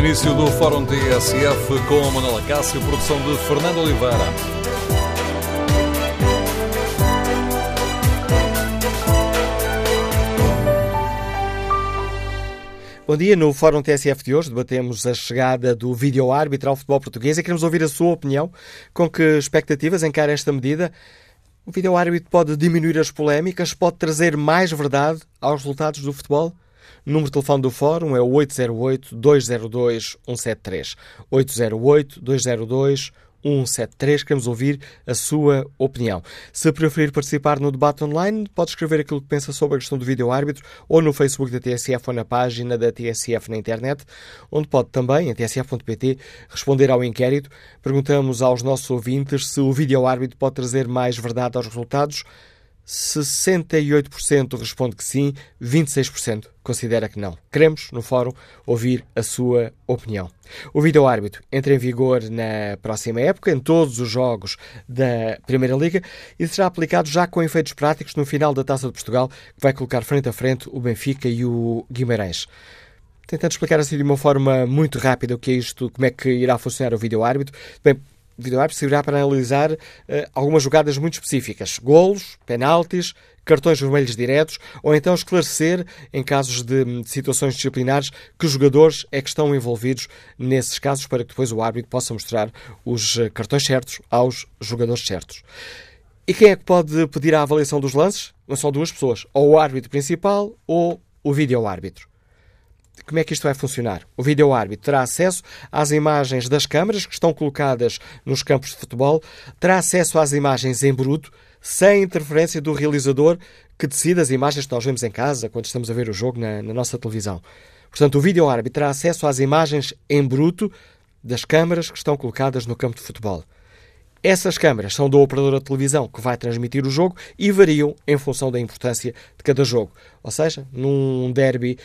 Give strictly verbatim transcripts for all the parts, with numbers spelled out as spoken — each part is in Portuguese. Início do Fórum T S F com a Manuel Acácio, produção de Fernando Oliveira. Bom dia. No Fórum T S F de hoje debatemos a chegada do vídeo-árbitro ao futebol português e queremos ouvir a sua opinião. Com que expectativas encara esta medida? O vídeo-árbitro pode diminuir as polémicas? Pode trazer mais verdade aos resultados do futebol? O número de telefone do Fórum é o oito zero oito, dois zero dois, um sete três. oito zero oito, dois zero dois, um sete três. Queremos ouvir a sua opinião. Se preferir participar no debate online, pode escrever aquilo que pensa sobre a questão do vídeo-árbitro ou no Facebook da T S F ou na página da T S F na internet, onde pode também, em T S F ponto P T, responder ao inquérito. Perguntamos aos nossos ouvintes se o vídeo-árbitro pode trazer mais verdade aos resultados. sessenta e oito por cento responde que sim, vinte e seis por cento considera que não. Queremos, no Fórum, ouvir a sua opinião. O vídeo-árbitro entra em vigor na próxima época, em todos os jogos da Primeira Liga, e será aplicado já com efeitos práticos no final da Taça de Portugal, que vai colocar frente a frente o Benfica e o Guimarães. Tentando explicar assim de uma forma muito rápida o que é isto, como é que irá funcionar o vídeo-árbitro. Bem, o vídeo-árbitro servirá para analisar uh, algumas jogadas muito específicas. Golos, penaltis, cartões vermelhos diretos, ou então esclarecer, em casos de, de situações disciplinares, que os jogadores é que estão envolvidos nesses casos, para que depois o árbitro possa mostrar os uh, cartões certos aos jogadores certos. E quem é que pode pedir a avaliação dos lances? Não são duas pessoas, ou o árbitro principal ou o vídeo-árbitro. Como é que isto vai funcionar? O vídeo-árbitro terá acesso às imagens das câmaras que estão colocadas nos campos de futebol, terá acesso às imagens em bruto, sem interferência do realizador que decide as imagens que nós vemos em casa, quando estamos a ver o jogo na, na nossa televisão. Portanto, o vídeo-árbitro terá acesso às imagens em bruto das câmaras que estão colocadas no campo de futebol. Essas câmaras são do operador da televisão que vai transmitir o jogo e variam em função da importância de cada jogo. Ou seja, num derby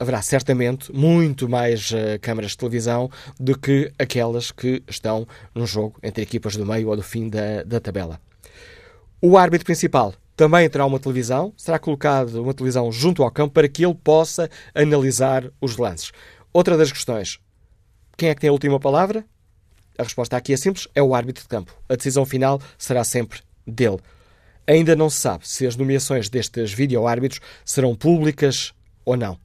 haverá certamente muito mais uh, câmaras de televisão do que aquelas que estão no jogo entre equipas do meio ou do fim da, da tabela. O árbitro principal também terá uma televisão, será colocado uma televisão junto ao campo para que ele possa analisar os lances. Outra das questões, quem é que tem a última palavra? A resposta aqui é simples, é o árbitro de campo. A decisão final será sempre dele. Ainda não se sabe se as nomeações destes vídeo-árbitros serão públicas ou não.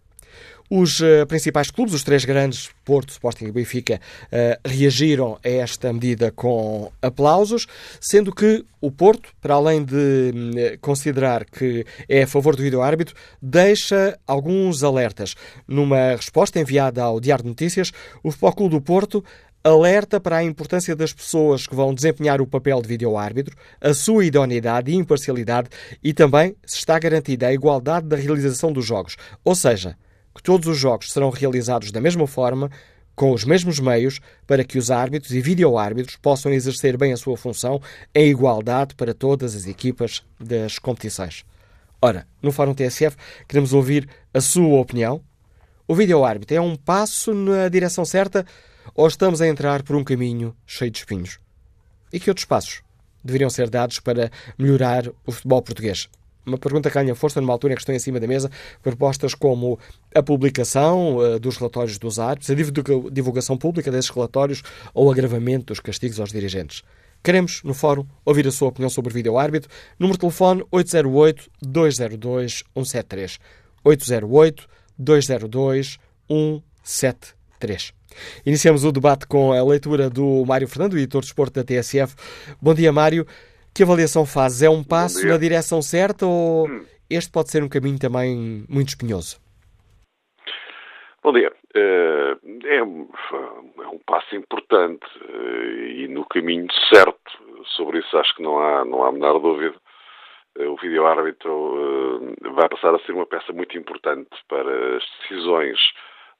Os uh, principais clubes, os três grandes, Porto, Sporting e Benfica, uh, reagiram a esta medida com aplausos, sendo que o Porto, para além de uh, considerar que é a favor do vídeo-árbitro, deixa alguns alertas. Numa resposta enviada ao Diário de Notícias, o Futebol Clube do Porto alerta para a importância das pessoas que vão desempenhar o papel de vídeo-árbitro, a sua idoneidade e imparcialidade, e também se está garantida a igualdade da realização dos jogos. Ou seja, que todos os jogos serão realizados da mesma forma, com os mesmos meios, para que os árbitros e vídeo-árbitros possam exercer bem a sua função em igualdade para todas as equipas das competições. Ora, no Fórum T S F queremos ouvir a sua opinião. O vídeo-árbitro é um passo na direção certa ou estamos a entrar por um caminho cheio de espinhos? E que outros passos deveriam ser dados para melhorar o futebol português? Uma pergunta que ganha força numa altura em que estão em cima da mesa propostas como a publicação uh, dos relatórios dos árbitros, a divulgação pública desses relatórios ou o agravamento dos castigos aos dirigentes. Queremos, no Fórum, ouvir a sua opinião sobre o vídeo-árbitro. Número de telefone oito zero oito, dois zero dois, um sete três. oito zero oito, dois zero dois, um sete três. Iniciamos o debate com a leitura do Mário Fernando, editor de Sport da T S F. Bom dia, Mário. Que avaliação fazes? É um passo na direção certa ou este pode ser um caminho também muito espinhoso? Bom dia. É um, é um passo importante e no caminho certo. Sobre isso acho que não há, não há menor dúvida. O vídeo-árbitro vai passar a ser uma peça muito importante para as decisões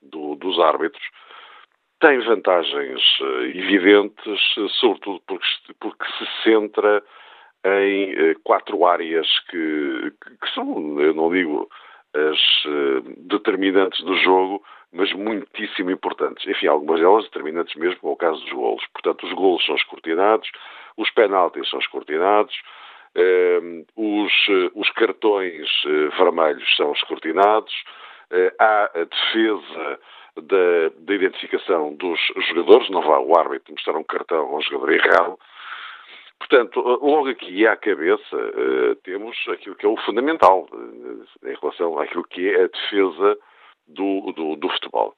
do, dos árbitros. Tem vantagens evidentes, sobretudo porque, porque se centra em quatro áreas que, que são, eu não digo as determinantes do jogo, mas muitíssimo importantes. Enfim, algumas delas determinantes mesmo, como é o caso dos golos. Portanto, os golos são escrutinados, os penaltis são escrutinados, os, os cartões vermelhos são escrutinados, eh, há a defesa da, da identificação dos jogadores, não vá o árbitro mostrar um cartão a um jogador errado. Portanto, logo aqui à cabeça eh, temos aquilo que é o fundamental eh, em relação àquilo que é a defesa do, do, do futebol.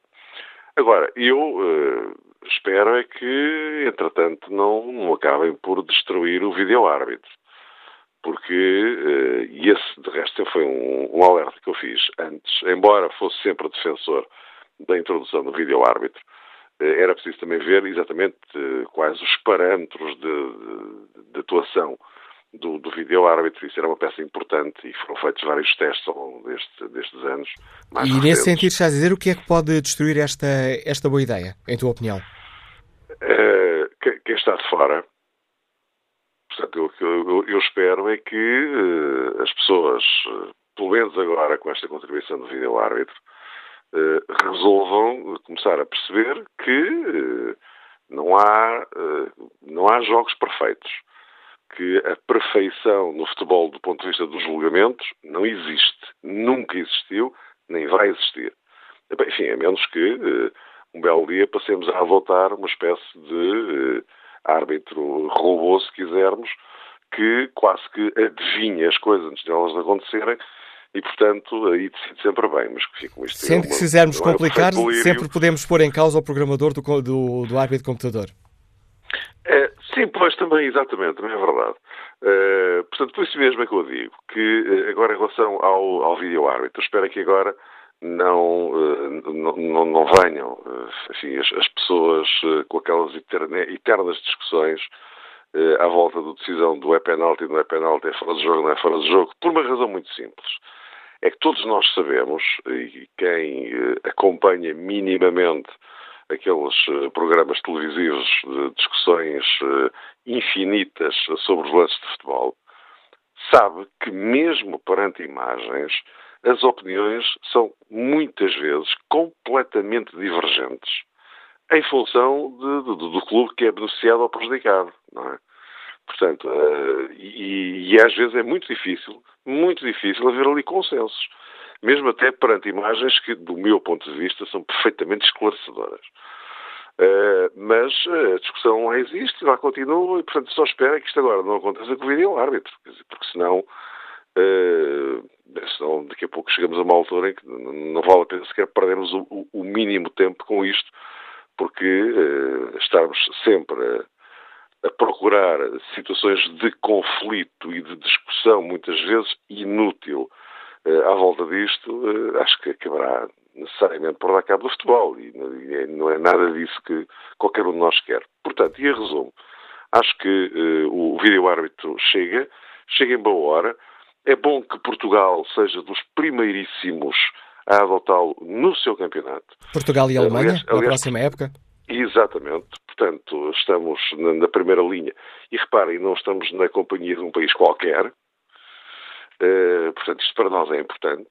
Agora, eu eh, espero é que, entretanto, não, não acabem por destruir o vídeo-árbitro. Porque, e esse de resto foi um, um alerta que eu fiz antes, embora fosse sempre defensor da introdução do vídeo-árbitro, era preciso também ver exatamente quais os parâmetros de, de, de atuação do, do vídeo-árbitro. Isso era uma peça importante e foram feitos vários testes ao longo deste, destes anos. Mais e recentes. Nesse sentido estás a dizer o que é que pode destruir esta, esta boa ideia, em tua opinião? Uh, quem está de fora. Portanto, o que eu, eu espero é que uh, as pessoas, uh, pelo menos agora com esta contribuição do vídeo-árbitro, uh, resolvam começar a perceber que uh, não, há, uh, não há jogos perfeitos, que a perfeição no futebol do ponto de vista dos julgamentos não existe, nunca existiu, nem vai existir. Enfim, a menos que uh, um belo dia passemos a adotar uma espécie de... Uh, árbitro robô, se quisermos, que quase que adivinha as coisas antes de elas acontecerem e, portanto, aí decide sempre bem. Mas que fica isto sempre é uma, que se quisermos complicar, é sempre podemos pôr em causa o programador do, do, do árbitro de computador. É, sim, pois também, exatamente, também é verdade. É, portanto, por isso mesmo é que eu digo que, agora, em relação ao, ao vídeo-árbitro, espero que agora não, não, não, não venham assim, as, as pessoas com aquelas eterne, eternas discussões eh, à volta da decisão do é penalti, não é penalti, é fora de jogo, não é fora de jogo, por uma razão muito simples. É que todos nós sabemos, e quem acompanha minimamente aqueles programas televisivos de discussões infinitas sobre os lances de futebol, sabe que mesmo perante imagens, as opiniões são, muitas vezes, completamente divergentes em função de, de, do clube que é beneficiado ou prejudicado, não é? Portanto, uh, e, e às vezes é muito difícil, muito difícil haver ali consensos, mesmo até perante imagens que, do meu ponto de vista, são perfeitamente esclarecedoras. Uh, mas a discussão lá existe, lá continua, e, portanto, só espera que isto agora não aconteça com o vídeo-árbitro, porque senão... Uh, senão daqui a pouco chegamos a uma altura em que não vale a pena sequer perdermos o, o mínimo tempo com isto, porque uh, estarmos sempre a, a procurar situações de conflito e de discussão, muitas vezes inútil, uh, à volta disto, uh, acho que acabará necessariamente por dar cabo do futebol, e não, e não é nada disso que qualquer um de nós quer. Portanto, e a resumo, acho que uh, o vídeo-árbitro chega, chega em boa hora. É bom que Portugal seja dos primeiríssimos a adotá-lo no seu campeonato. Portugal e a Alemanha, aliás, aliás, na próxima época? Exatamente. Portanto, estamos na, na primeira linha. E reparem, não estamos na companhia de um país qualquer. Uh, portanto, isto para nós é importante.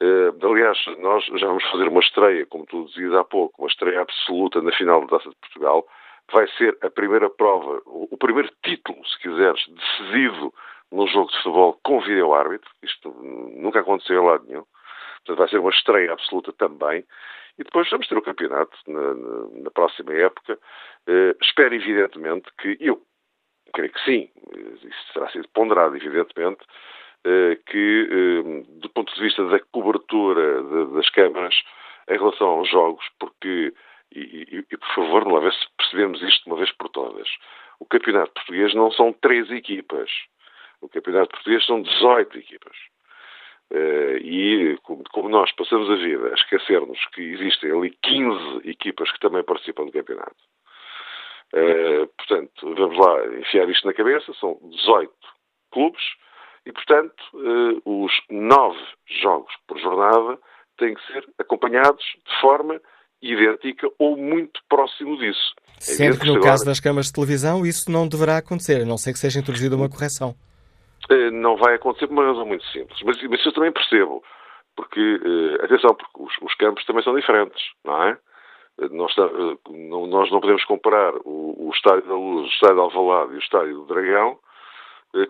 Uh, aliás, nós já vamos fazer uma estreia, como tu dizias há pouco, uma estreia absoluta na final da Taça de Portugal. Vai ser a primeira prova, o, o primeiro título, se quiseres, decisivo num jogo de futebol com vídeo-árbitro. Isto nunca aconteceu em lado nenhum. Portanto, vai ser uma estreia absoluta também. E depois vamos ter o campeonato na, na, na próxima época. Uh, espero, evidentemente, que eu creio que sim, isso terá sido ponderado, evidentemente, uh, que, uh, do ponto de vista da cobertura de, das câmaras em relação aos jogos, porque, e, e, e por favor, vamos lá ver se percebemos isto de uma vez por todas, o campeonato português não são três equipas. O campeonato português são dezoito equipas. Uh, e como, como nós passamos a vida a esquecermos que existem ali quinze equipas que também participam do campeonato. Uh, portanto, vamos lá enfiar isto na cabeça, são dezoito clubes e, portanto, uh, os nove jogos por jornada têm que ser acompanhados de forma idêntica ou muito próximo disso. Sendo que no caso das câmaras de televisão isso não deverá acontecer, a não ser que seja introduzida uma correção. Não vai acontecer por uma razão muito simples. Mas, mas eu também percebo, porque, eh, atenção, porque os, os campos também são diferentes, não é? Nós, não, nós não podemos comparar o, o Estádio da Luz, o Estádio Alvalade e o Estádio do Dragão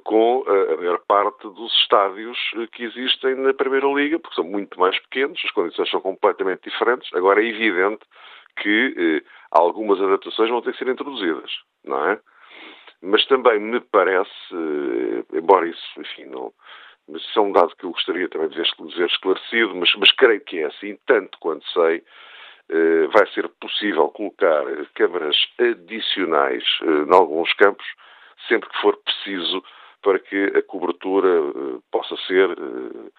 com a maior parte dos estádios que existem na Primeira Liga, porque são muito mais pequenos, as condições são completamente diferentes. Agora é evidente que eh, algumas adaptações vão ter que ser introduzidas, não é? Mas também me parece, eh, embora isso, enfim, não... Mas isso é um dado que eu gostaria também de ver esclarecido, mas, mas creio que é assim, tanto quanto sei, eh, vai ser possível colocar câmaras adicionais eh, em alguns campos, sempre que for preciso, para que a cobertura eh, possa ser... Eh,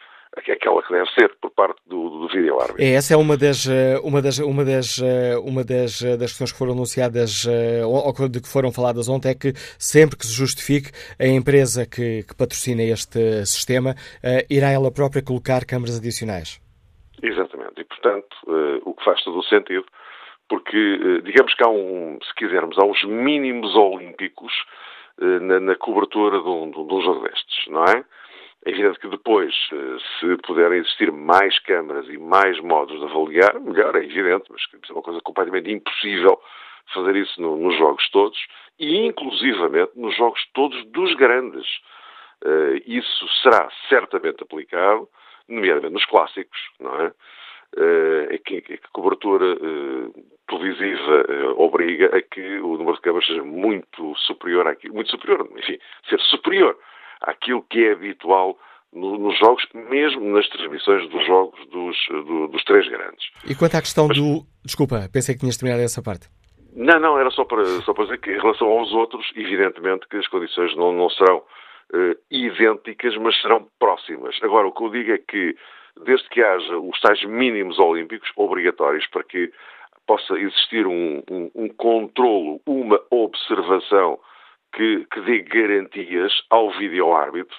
aquela que deve ser por parte do, do vídeo-árbitro. É, essa é uma das, uma das, uma das, uma das, das questões que foram anunciadas ou de que foram faladas ontem, é que sempre que se justifique a empresa que, que patrocina este sistema, irá ela própria colocar câmaras adicionais. Exatamente, e portanto o que faz todo o sentido, porque digamos que há um, se quisermos, há os mínimos olímpicos na, na cobertura de um, de um jogo destes, não é? É evidente que depois, se puderem existir mais câmaras e mais modos de avaliar, melhor, é evidente, mas é uma coisa completamente impossível fazer isso no, nos jogos todos, e inclusivamente nos jogos todos dos grandes. Uh, isso será certamente aplicado, nomeadamente nos clássicos, não é? Uh, é que, é que a cobertura uh, televisiva uh, obriga a que o número de câmaras seja muito superior àquilo, muito superior, enfim, ser superior aquilo que é habitual no, nos jogos, mesmo nas transmissões dos jogos dos, do, dos três grandes. E quanto à questão Mas, do... Desculpa, pensei que tinhas terminado essa parte. Não, não, era só para, só para dizer que em relação aos outros, evidentemente que as condições não, não serão uh, idênticas, mas serão próximas. Agora, o que eu digo é que, desde que haja os tais mínimos olímpicos obrigatórios para que possa existir um, um, um controlo, uma observação que, que dê garantias ao vídeo-árbitro,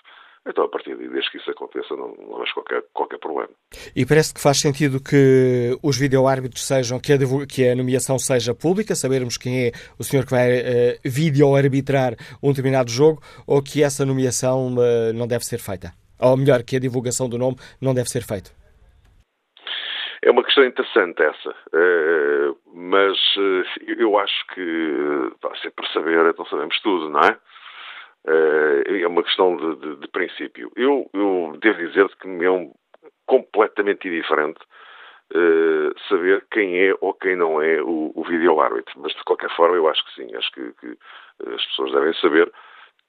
então a partir daí, desde que isso aconteça, não, não vejo qualquer, qualquer problema. E parece que faz sentido que os vídeo-árbitros sejam, que a, que a nomeação seja pública, sabermos quem é o senhor que vai uh, vídeo-arbitrar um determinado jogo, ou que essa nomeação uh, não deve ser feita? Ou melhor, que a divulgação do nome não deve ser feita? É uma questão interessante essa, uh, mas uh, eu acho que, pá, sempre saber, então sabemos tudo, não é? Uh, é uma questão de, de, de princípio. Eu, eu devo dizer que me é um, completamente indiferente uh, saber quem é ou quem não é o, o vídeo-árbitro, mas de qualquer forma eu acho que sim, acho que, que as pessoas devem saber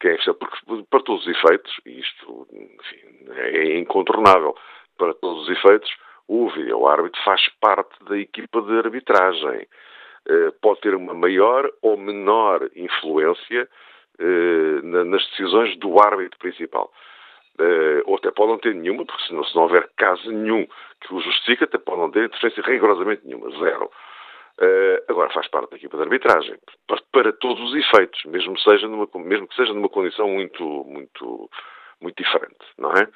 quem é, porque para todos os efeitos, e isto enfim, é incontornável, para todos os efeitos, o vídeo-árbitro faz parte da equipa de arbitragem. Uh, pode ter uma maior ou menor influência uh, na, nas decisões do árbitro principal. Uh, ou até pode não ter nenhuma, porque senão, se não houver caso nenhum que o justifique, até pode não ter interferência rigorosamente nenhuma, zero. Uh, agora faz parte da equipa de arbitragem, para, para todos os efeitos, mesmo, seja numa, mesmo que seja numa condição muito, muito, muito diferente, não é?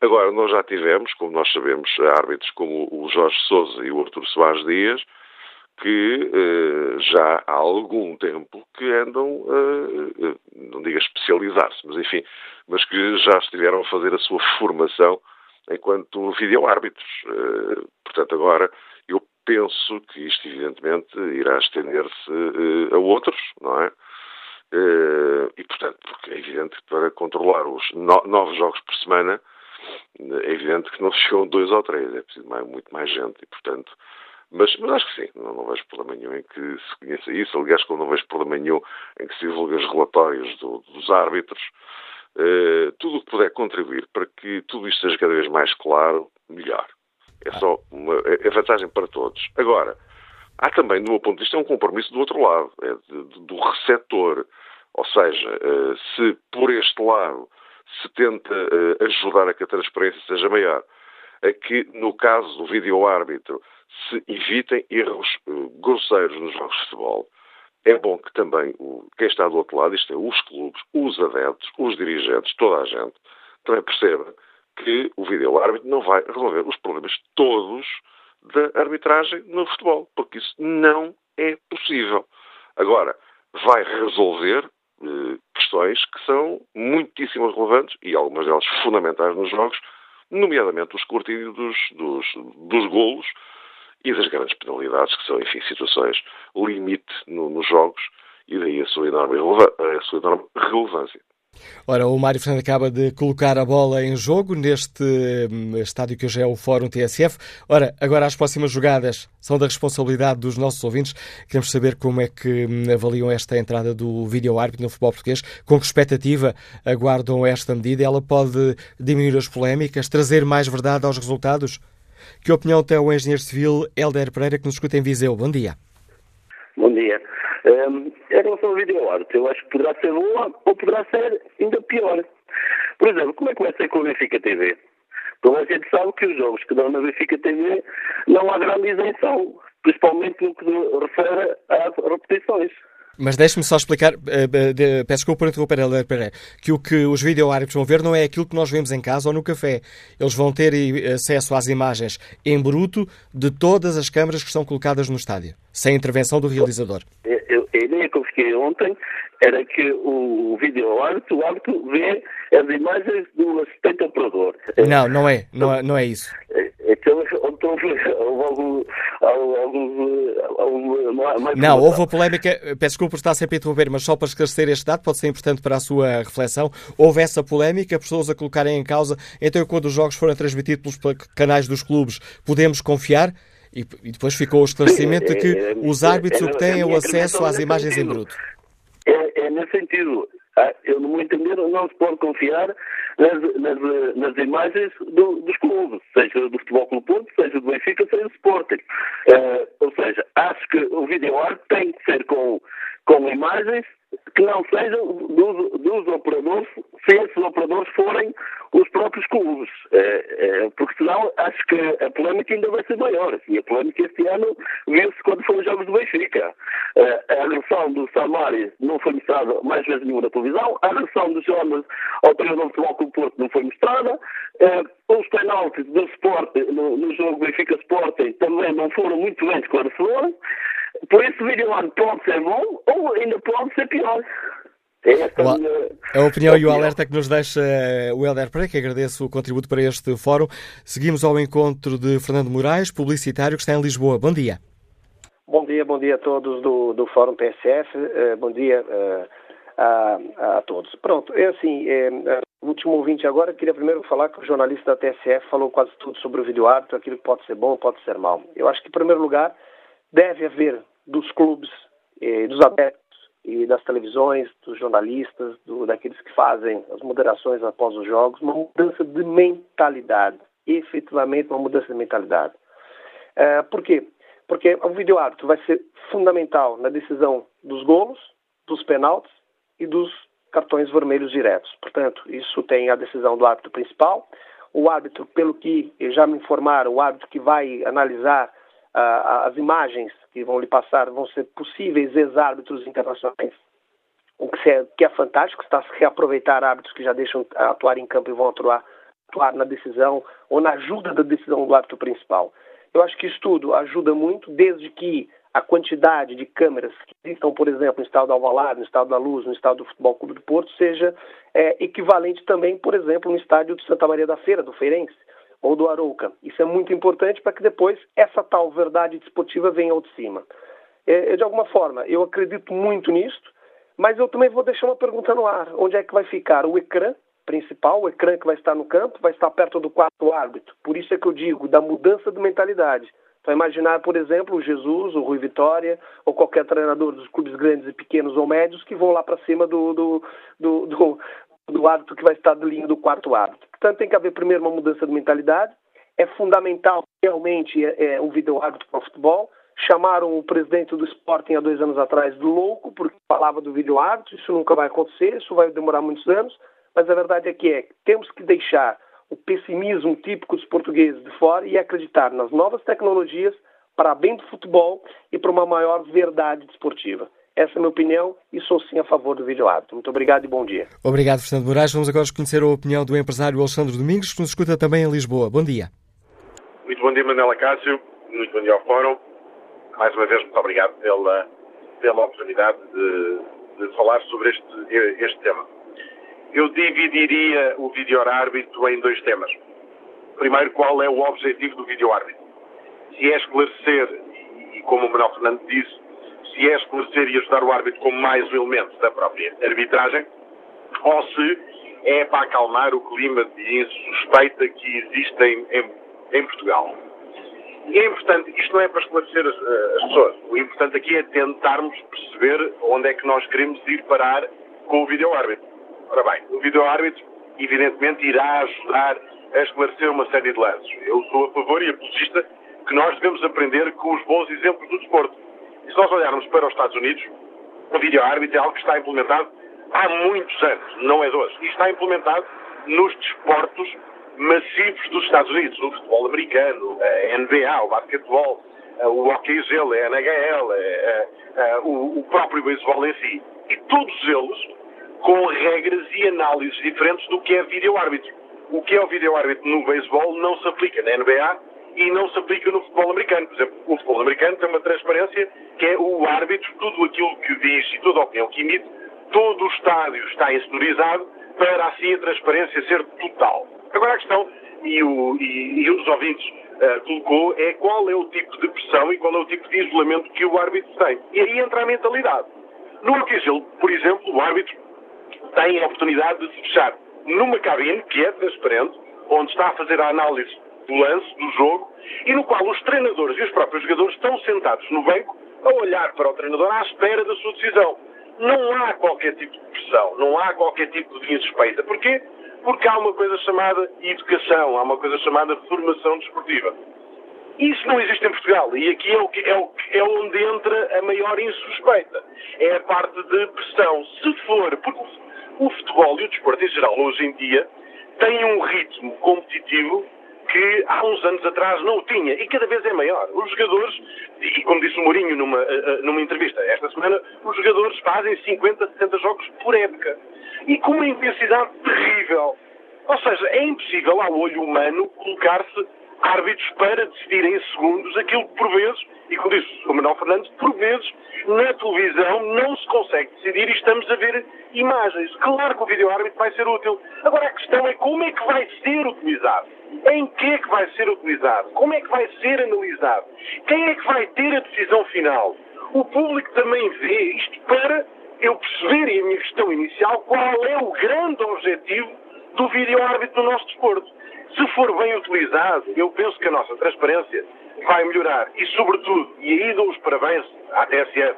Agora, nós já tivemos, como nós sabemos, árbitros como o Jorge Souza e o Artur Soares Dias, que eh, já há algum tempo que andam, eh, não digo a especializar-se, mas enfim, mas que já estiveram a fazer a sua formação enquanto vídeo-árbitros. Eh, portanto, agora, eu penso que isto, evidentemente, irá estender-se eh, a outros, não é? Uh, e, portanto, porque é evidente que para controlar os no, nove jogos por semana, é evidente que não chegam dois ou três, é preciso mais, muito mais gente, e, portanto, mas, mas acho que sim, não, não vejo problema nenhum em que se conheça isso, aliás, como não vejo problema nenhum em que se divulguem os relatórios do, dos árbitros, uh, tudo o que puder contribuir para que tudo isto seja cada vez mais claro, melhor. É só uma é, é vantagem para todos. Agora, há também, do meu ponto de vista, um compromisso do outro lado, é de, de, do receptor. Ou seja, uh, se por este lado se tenta uh, ajudar a que a transparência seja maior, a que, no caso do vídeo-árbitro, se evitem erros uh, grosseiros nos jogos de futebol, é bom que também o, quem está do outro lado, isto é, os clubes, os adeptos, os dirigentes, toda a gente, também perceba que o vídeo-árbitro não vai resolver os problemas todos da arbitragem no futebol, porque isso não é possível. Agora, vai resolver eh, questões que são muitíssimo relevantes, e algumas delas fundamentais nos jogos, nomeadamente o escrutínio dos, dos, dos golos e das grandes penalidades, que são, enfim, situações limite no, nos jogos, e daí a sua enorme, a sua enorme relevância. Ora, o Mário Fernando acaba de colocar a bola em jogo neste estádio que hoje é o Fórum T S F. Ora, agora as próximas jogadas são da responsabilidade dos nossos ouvintes. Queremos saber como é que avaliam esta entrada do vídeo-árbitro no futebol português. Com que expectativa aguardam esta medida? Ela pode diminuir as polémicas, trazer mais verdade aos resultados? Que opinião tem o engenheiro civil Helder Pereira, que nos escuta em Viseu? Bom dia. Bom dia. Um, em relação ao vídeo-árbitro, eu acho que poderá ser boa ou poderá ser ainda pior. Por exemplo, como é que começa com a Benfica T V? Então a gente sabe que os jogos que dão na Benfica T V não há grande isenção, principalmente no que refere às repetições. Mas deixe-me só explicar, peço desculpa por interromper, que o que os vídeo-árbitros vão ver não é aquilo que nós vemos em casa ou no café. Eles vão ter acesso às imagens em bruto de todas as câmaras que são colocadas no estádio, sem intervenção do realizador. A ideia que eu fiquei ontem era que o vídeo-árbitro, o árbitro vê as imagens do assistente operador. Não, não é. Não é, não é isso. Então, então houve alguns... Não, houve a polémica... Peço desculpa por estar sempre a interromper, mas só para esclarecer este dado, pode ser importante para a sua reflexão. Houve essa polémica, pessoas a colocarem em causa. Então, quando os jogos foram transmitidos pelos canais dos clubes, podemos confiar? E, e depois ficou o esclarecimento Sim, é, de que é, os árbitros é, é, obtêm é o acesso às imagens sentido. em bruto. É, é nesse sentido. Ah, eu, no meu entender, não se pode confiar nas, nas, nas imagens do, dos clubes, seja do Futebol Clube do Porto, seja do Benfica, seja do Sporting. Ah, ou seja, acho que o vídeo-árbitro tem que ser com, com imagens que não sejam dos, dos operadores, se esses operadores forem os próprios clubes, é, é, porque senão acho que a polémica ainda vai ser maior, e a polémica este ano viu-se quando foram os jogos do Benfica. É, a agressão do Samaris não foi mostrada mais vezes nenhuma na televisão, a agressão do Jonas ao treinador do Futebol Clube do Porto não foi mostrada, é, os penaltis do Sport, no, no jogo Benfica-Sporting também não foram muito bem esclarecedores. Por isso o vídeo lá pode ser bom ou ainda pode ser pior. Esta Olá. A opinião e o alerta que nos deixa o Helder Pereira, que agradeço o contributo para este fórum. Seguimos ao encontro de Fernando Moraes, publicitário que está em Lisboa. Bom dia. Bom dia, bom dia a todos do, do Fórum T S F. Uh, bom dia uh, a, a todos. Pronto, é assim, é, o último ouvinte agora, queria primeiro falar que o jornalista da T S F falou quase tudo sobre o vídeo-árbitro, aquilo que pode ser bom, pode ser mau. Eu acho que, em primeiro lugar, deve haver dos clubes, eh, dos adeptos e das televisões, dos jornalistas, do, daqueles que fazem as moderações após os jogos, uma mudança de mentalidade. Efetivamente, uma mudança de mentalidade. Uh, por quê? Porque o vídeo-árbitro vai ser fundamental na decisão dos golos, dos penaltis e dos cartões vermelhos diretos. Portanto, isso tem a decisão do árbitro principal. O árbitro, pelo que já me informaram, o árbitro que vai analisar as imagens que vão lhe passar vão ser possíveis ex-árbitros internacionais, o que é, que é fantástico, está a se reaproveitar árbitros que já deixam atuar em campo e vão atuar, atuar na decisão ou na ajuda da decisão do árbitro principal. Eu acho que isso tudo ajuda muito, desde que a quantidade de câmeras que existam, por exemplo, no Estádio Alvalade, no Estádio da Luz, no Estádio do Futebol Clube do Porto, seja é, equivalente também, por exemplo, no estádio de Santa Maria da Feira, do Feirense, ou do Arouca. Isso é muito importante para que depois essa tal verdade desportiva venha ao de cima. É, de alguma forma, eu acredito muito nisto, mas eu também vou deixar uma pergunta no ar. Onde é que vai ficar o ecrã principal, o ecrã que vai estar no campo, vai estar perto do quarto árbitro? Por isso é que eu digo, da mudança de mentalidade. Então, imaginar, por exemplo, o Jesus, o Rui Vitória, ou qualquer treinador dos clubes grandes e pequenos ou médios que vão lá para cima do... do, do, do do árbitro que vai estar do linha do quarto árbitro. Portanto, tem que haver primeiro uma mudança de mentalidade. É fundamental realmente é, é, um vídeo-árbitro para o futebol. Chamaram o presidente do Sporting há dois anos atrás de louco porque falava do vídeo-árbitro. Isso nunca vai acontecer, isso vai demorar muitos anos. Mas a verdade é que é, temos que deixar o pessimismo típico dos portugueses de fora e acreditar nas novas tecnologias para bem do futebol e para uma maior verdade desportiva. Essa é a minha opinião e sou sim a favor do vídeo-árbitro. Muito obrigado e bom dia. Obrigado, Fernando Moraes. Vamos agora conhecer a opinião do empresário Alexandre Domingos, que nos escuta também em Lisboa. Bom dia. Muito bom dia, Manuel Acácio. Muito bom dia ao Fórum. Mais uma vez, muito obrigado pela, pela oportunidade de, de falar sobre este, este tema. Eu dividiria o vídeo-árbitro em dois temas. Primeiro, qual é o objetivo do vídeo-árbitro? Se é esclarecer, e como o Manuel Fernando disse, se é esclarecer e ajudar o árbitro como mais um elemento da própria arbitragem, ou se é para acalmar o clima de insuspeita que existe em, em, em Portugal. E é importante, isto não é para esclarecer as, as pessoas, o importante aqui é tentarmos perceber onde é que nós queremos ir parar com o vídeo-árbitro. Ora bem, o vídeo-árbitro evidentemente irá ajudar a esclarecer uma série de lances. Eu sou a favor e apologista que nós devemos aprender com os bons exemplos do desporto. E se nós olharmos para os Estados Unidos, o vídeo-árbitro é algo que está implementado há muitos anos, não é de hoje. E está implementado nos desportos massivos dos Estados Unidos, o futebol americano, a N B A, o basquetebol, o hóquei gelo, a N H L, a, a, a, o, o próprio beisebol em si. E todos eles com regras e análises diferentes do que é vídeo-árbitro. O que é o vídeo-árbitro no beisebol não se aplica na N B A e não se aplica no futebol americano. Por exemplo, o futebol americano tem uma transparência que é o árbitro, tudo aquilo que diz e toda a opinião que emite, todo o estádio está insonorizado para assim a transparência ser total. Agora a questão, e, o, e, e os ouvintes uh, colocou, é qual é o tipo de pressão e qual é o tipo de isolamento que o árbitro tem. E aí entra a mentalidade. No hockey, por exemplo, o árbitro tem a oportunidade de se fechar numa cabine que é transparente, onde está a fazer a análise do lance, do jogo, e no qual os treinadores e os próprios jogadores estão sentados no banco a olhar para o treinador à espera da sua decisão. Não há qualquer tipo de pressão, não há qualquer tipo de insuspeita. Porquê? Porque há uma coisa chamada educação, há uma coisa chamada formação desportiva. Isso não existe em Portugal e aqui é, o que, é, o que, é onde entra a maior insuspeita. É a parte de pressão. Se for... Porque o futebol e o desporto em geral, hoje em dia, têm um ritmo competitivo que há uns anos atrás não o tinha e cada vez é maior. Os jogadores, e como disse o Mourinho numa, numa entrevista esta semana, os jogadores fazem cinquenta, sessenta jogos por época e com uma intensidade terrível. Ou seja, é impossível ao olho humano colocar-se árbitros para decidirem em segundos aquilo que por vezes, e como disse o Manuel Fernando, por vezes na televisão não se consegue decidir e estamos a ver imagens. Claro que o vídeo-árbitro vai ser útil. Agora a questão é como é que vai ser utilizado? Em que é que vai ser utilizado? Como é que vai ser analisado? Quem é que vai ter a decisão final? O público também vê isto para eu perceber, e a minha questão inicial, qual é o grande objetivo do vídeo-árbitro no nosso desporto. Se for bem utilizado, eu penso que a nossa transparência vai melhorar. E, sobretudo, e aí dou os parabéns à T S F,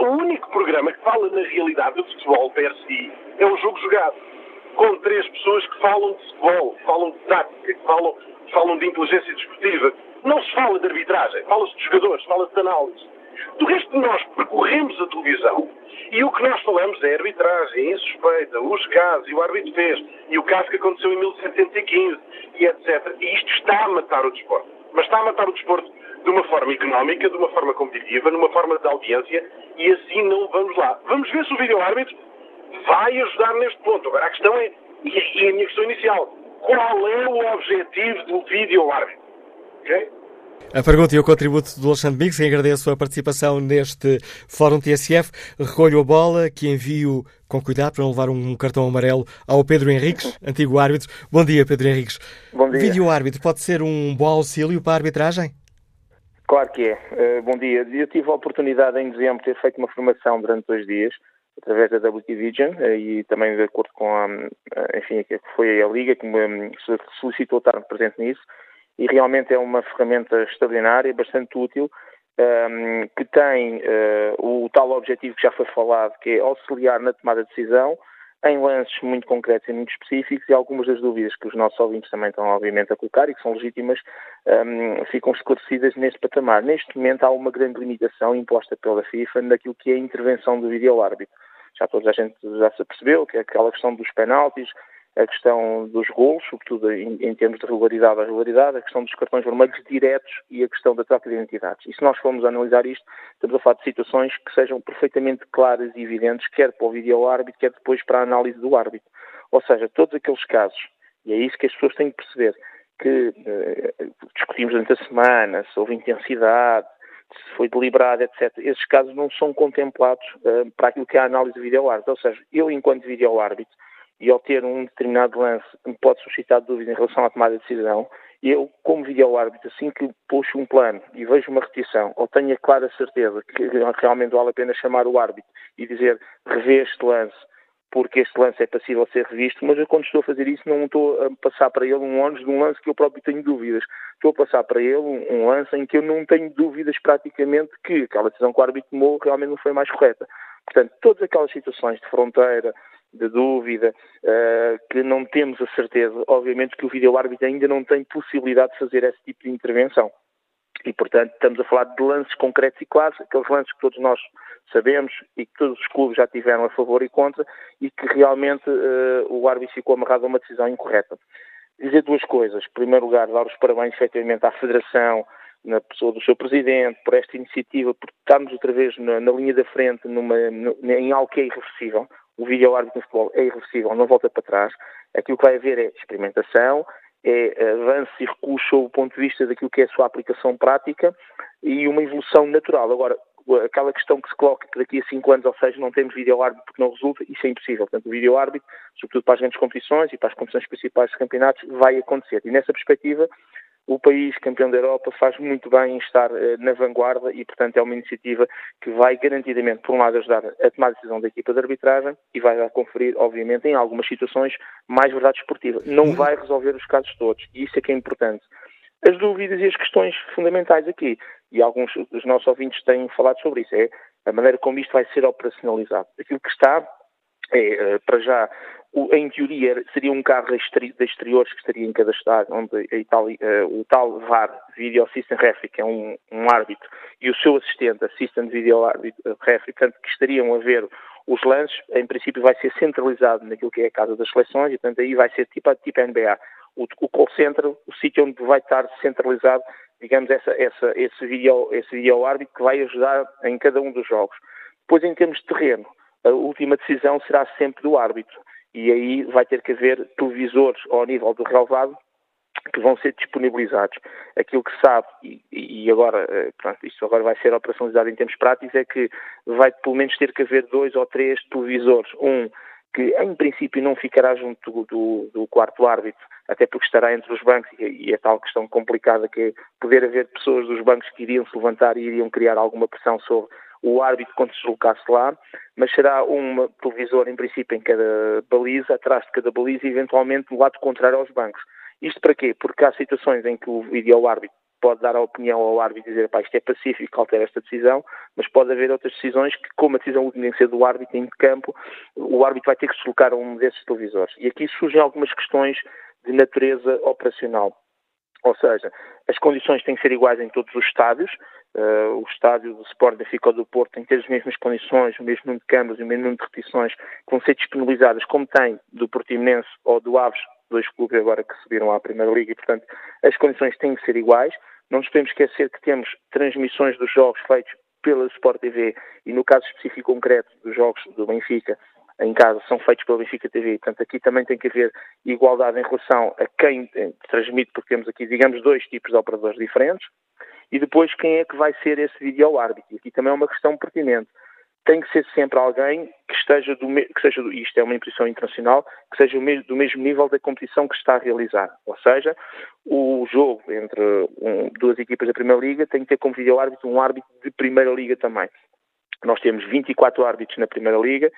o único programa que fala na realidade do futebol per si é o Jogo Jogado, com três pessoas que falam de futebol, que falam de tática, que falam, falam de inteligência desportiva. Não se fala de arbitragem, fala-se de jogadores, fala-se de análise. Do resto, nós percorremos a televisão e o que nós falamos é arbitragem, insuspeita, os casos, e o árbitro fez, e o caso que aconteceu em mil setecentos e quinze, e etcétera. E isto está a matar o desporto. Mas está a matar o desporto de uma forma económica, de uma forma competitiva, numa forma de audiência, e assim não vamos lá. Vamos ver se o vídeo-árbitro vai ajudar neste ponto. Agora, a questão é, e a minha questão inicial, qual é o objetivo do vídeo-árbitro? Ok? A pergunta e o contributo do Alexandre Domingos, e agradeço a participação neste Fórum T S F. Recolho a bola que envio com cuidado para não levar um cartão amarelo ao Pedro Henriques, antigo árbitro. Bom dia, Pedro Henriques. Bom dia. Vídeo-árbitro pode ser um bom auxílio para a arbitragem? Claro que é. Uh, bom dia. Eu tive a oportunidade em dezembro de ter feito uma formação durante dois dias, através da W T Vision e também de acordo com a, enfim, que foi a Liga que me solicitou estar presente nisso. E realmente é uma ferramenta extraordinária, bastante útil, um, que tem uh, o tal objetivo que já foi falado, que é auxiliar na tomada de decisão, em lances muito concretos e muito específicos, e algumas das dúvidas que os nossos ouvintes também estão, obviamente, a colocar e que são legítimas, um, ficam esclarecidas neste patamar. Neste momento há uma grande limitação imposta pela FIFA naquilo que é a intervenção do vídeo-árbitro. Já toda a gente já se apercebeu que é aquela questão dos penaltis, a questão dos golos, sobretudo em, em termos de regularidade à regularidade, a questão dos cartões vermelhos diretos e a questão da troca de identidades. E se nós formos analisar isto, estamos a falar de situações que sejam perfeitamente claras e evidentes, quer para o vídeo-árbitro, quer depois para a análise do árbitro. Ou seja, todos aqueles casos, e é isso que as pessoas têm que perceber, que eh, discutimos durante a semana, se houve intensidade, se foi deliberado, etcétera. Esses casos não são contemplados eh, para aquilo que é a análise do vídeo-árbitro. Ou seja, eu, enquanto vídeo-árbitro, e ao ter um determinado lance me pode suscitar dúvida em relação à tomada de decisão, eu, como vídeo-árbitro, assim que puxo um plano e vejo uma repetição, ou tenho a clara certeza que realmente vale a pena chamar o árbitro e dizer, revê este lance, porque este lance é passível de ser revisto, mas eu, quando estou a fazer isso, não estou a passar para ele um ónus de um lance que eu próprio tenho dúvidas. Estou a passar para ele um lance em que eu não tenho dúvidas praticamente que aquela decisão que o árbitro tomou realmente não foi mais correta. Portanto, todas aquelas situações de fronteira, de dúvida, uh, que não temos a certeza, obviamente que o vídeo-árbitro ainda não tem possibilidade de fazer esse tipo de intervenção. E, portanto, estamos a falar de lances concretos e claros, aqueles lances que todos nós sabemos e que todos os clubes já tiveram a favor e contra, e que realmente uh, o árbitro ficou amarrado a uma decisão incorreta. Dizer duas coisas. Em primeiro lugar, dar os parabéns, efetivamente, à Federação, na pessoa do seu Presidente, por esta iniciativa, por estarmos outra vez na, na linha da frente, numa, numa, em algo que é irreversível. O vídeo-árbitro no futebol é irreversível, não volta para trás. Aquilo que vai haver é experimentação, é avanço e recuo sob o ponto de vista daquilo que é a sua aplicação prática e uma evolução natural. Agora, aquela questão que se coloca que daqui a cinco anos, ou seja, não temos vídeo-árbitro porque não resulta, isso é impossível. Portanto, o vídeo-árbitro, sobretudo para as grandes competições e para as competições principais de campeonatos, vai acontecer. E nessa perspectiva, o país campeão da Europa faz muito bem em estar na vanguarda e, portanto, é uma iniciativa que vai garantidamente, por um lado, ajudar a tomar a decisão da equipa de arbitragem e vai conferir, obviamente, em algumas situações, mais verdade esportiva. Não vai resolver os casos todos e isso é que é importante. As dúvidas e as questões fundamentais aqui, e alguns dos nossos ouvintes têm falado sobre isso, é a maneira como isto vai ser operacionalizado. Aquilo que está é, para já, em teoria, seria um carro de exteriores que estaria em cada estádio, onde a Itália, o tal V A R, Video Assistant Referee, que é um, um árbitro, e o seu assistente, Assistant Video Referee, portanto, que estariam a ver os lances, em princípio vai ser centralizado naquilo que é a Casa das Seleções, e portanto aí vai ser tipo, tipo N B A. O, o call center, o sítio onde vai estar centralizado, digamos, essa, essa, esse vídeo esse video árbitro que vai ajudar em cada um dos jogos. Depois, em termos de terreno, a última decisão será sempre do árbitro. E aí vai ter que haver televisores ao nível do relvado que vão ser disponibilizados. Aquilo que se sabe, e, e agora, pronto, isto agora vai ser operacionalizado em termos práticos, é que vai pelo menos ter que haver dois ou três televisores. Um que, em princípio, não ficará junto do, do, do quarto árbitro, até porque estará entre os bancos, e, e é tal questão complicada que é poder haver pessoas dos bancos que iriam se levantar e iriam criar alguma pressão sobre o árbitro quando se deslocasse lá, mas será um televisor, em princípio, em cada baliza, atrás de cada baliza e, eventualmente, do lado contrário aos bancos. Isto para quê? Porque há situações em que o vídeo-árbitro pode dar a opinião ao árbitro e dizer, pá, isto é pacífico, altera esta decisão, mas pode haver outras decisões que, como a decisão tem que ser do árbitro em campo, o árbitro vai ter que se deslocar a um desses televisores. E aqui surgem algumas questões de natureza operacional. Ou seja, as condições têm que ser iguais em todos os estádios. Uh, o estádio do Sporting, Benfica ou do Porto tem que ter as mesmas condições, o mesmo número de câmaras e o mesmo número de repetições que vão ser disponibilizadas, como tem do Portimonense ou do Aves, dois clubes agora que subiram à Primeira Liga, e, portanto, as condições têm que ser iguais. Não nos podemos esquecer que temos transmissões dos jogos feitos pela Sport T V e, no caso específico concreto dos jogos do Benfica, em casa, são feitos pela Benfica T V. Portanto, aqui também tem que haver igualdade em relação a quem transmite, porque temos aqui, digamos, dois tipos de operadores diferentes. E depois, quem é que vai ser esse vídeo-árbitro? Aqui também é uma questão pertinente. Tem que ser sempre alguém que esteja, do me... que seja do... isto é uma impressão internacional, que seja do mesmo nível da competição que está a realizar. Ou seja, o jogo entre um... duas equipas da Primeira Liga tem que ter como vídeo-árbitro um árbitro de Primeira Liga também. Nós temos vinte e quatro árbitros na Primeira Liga.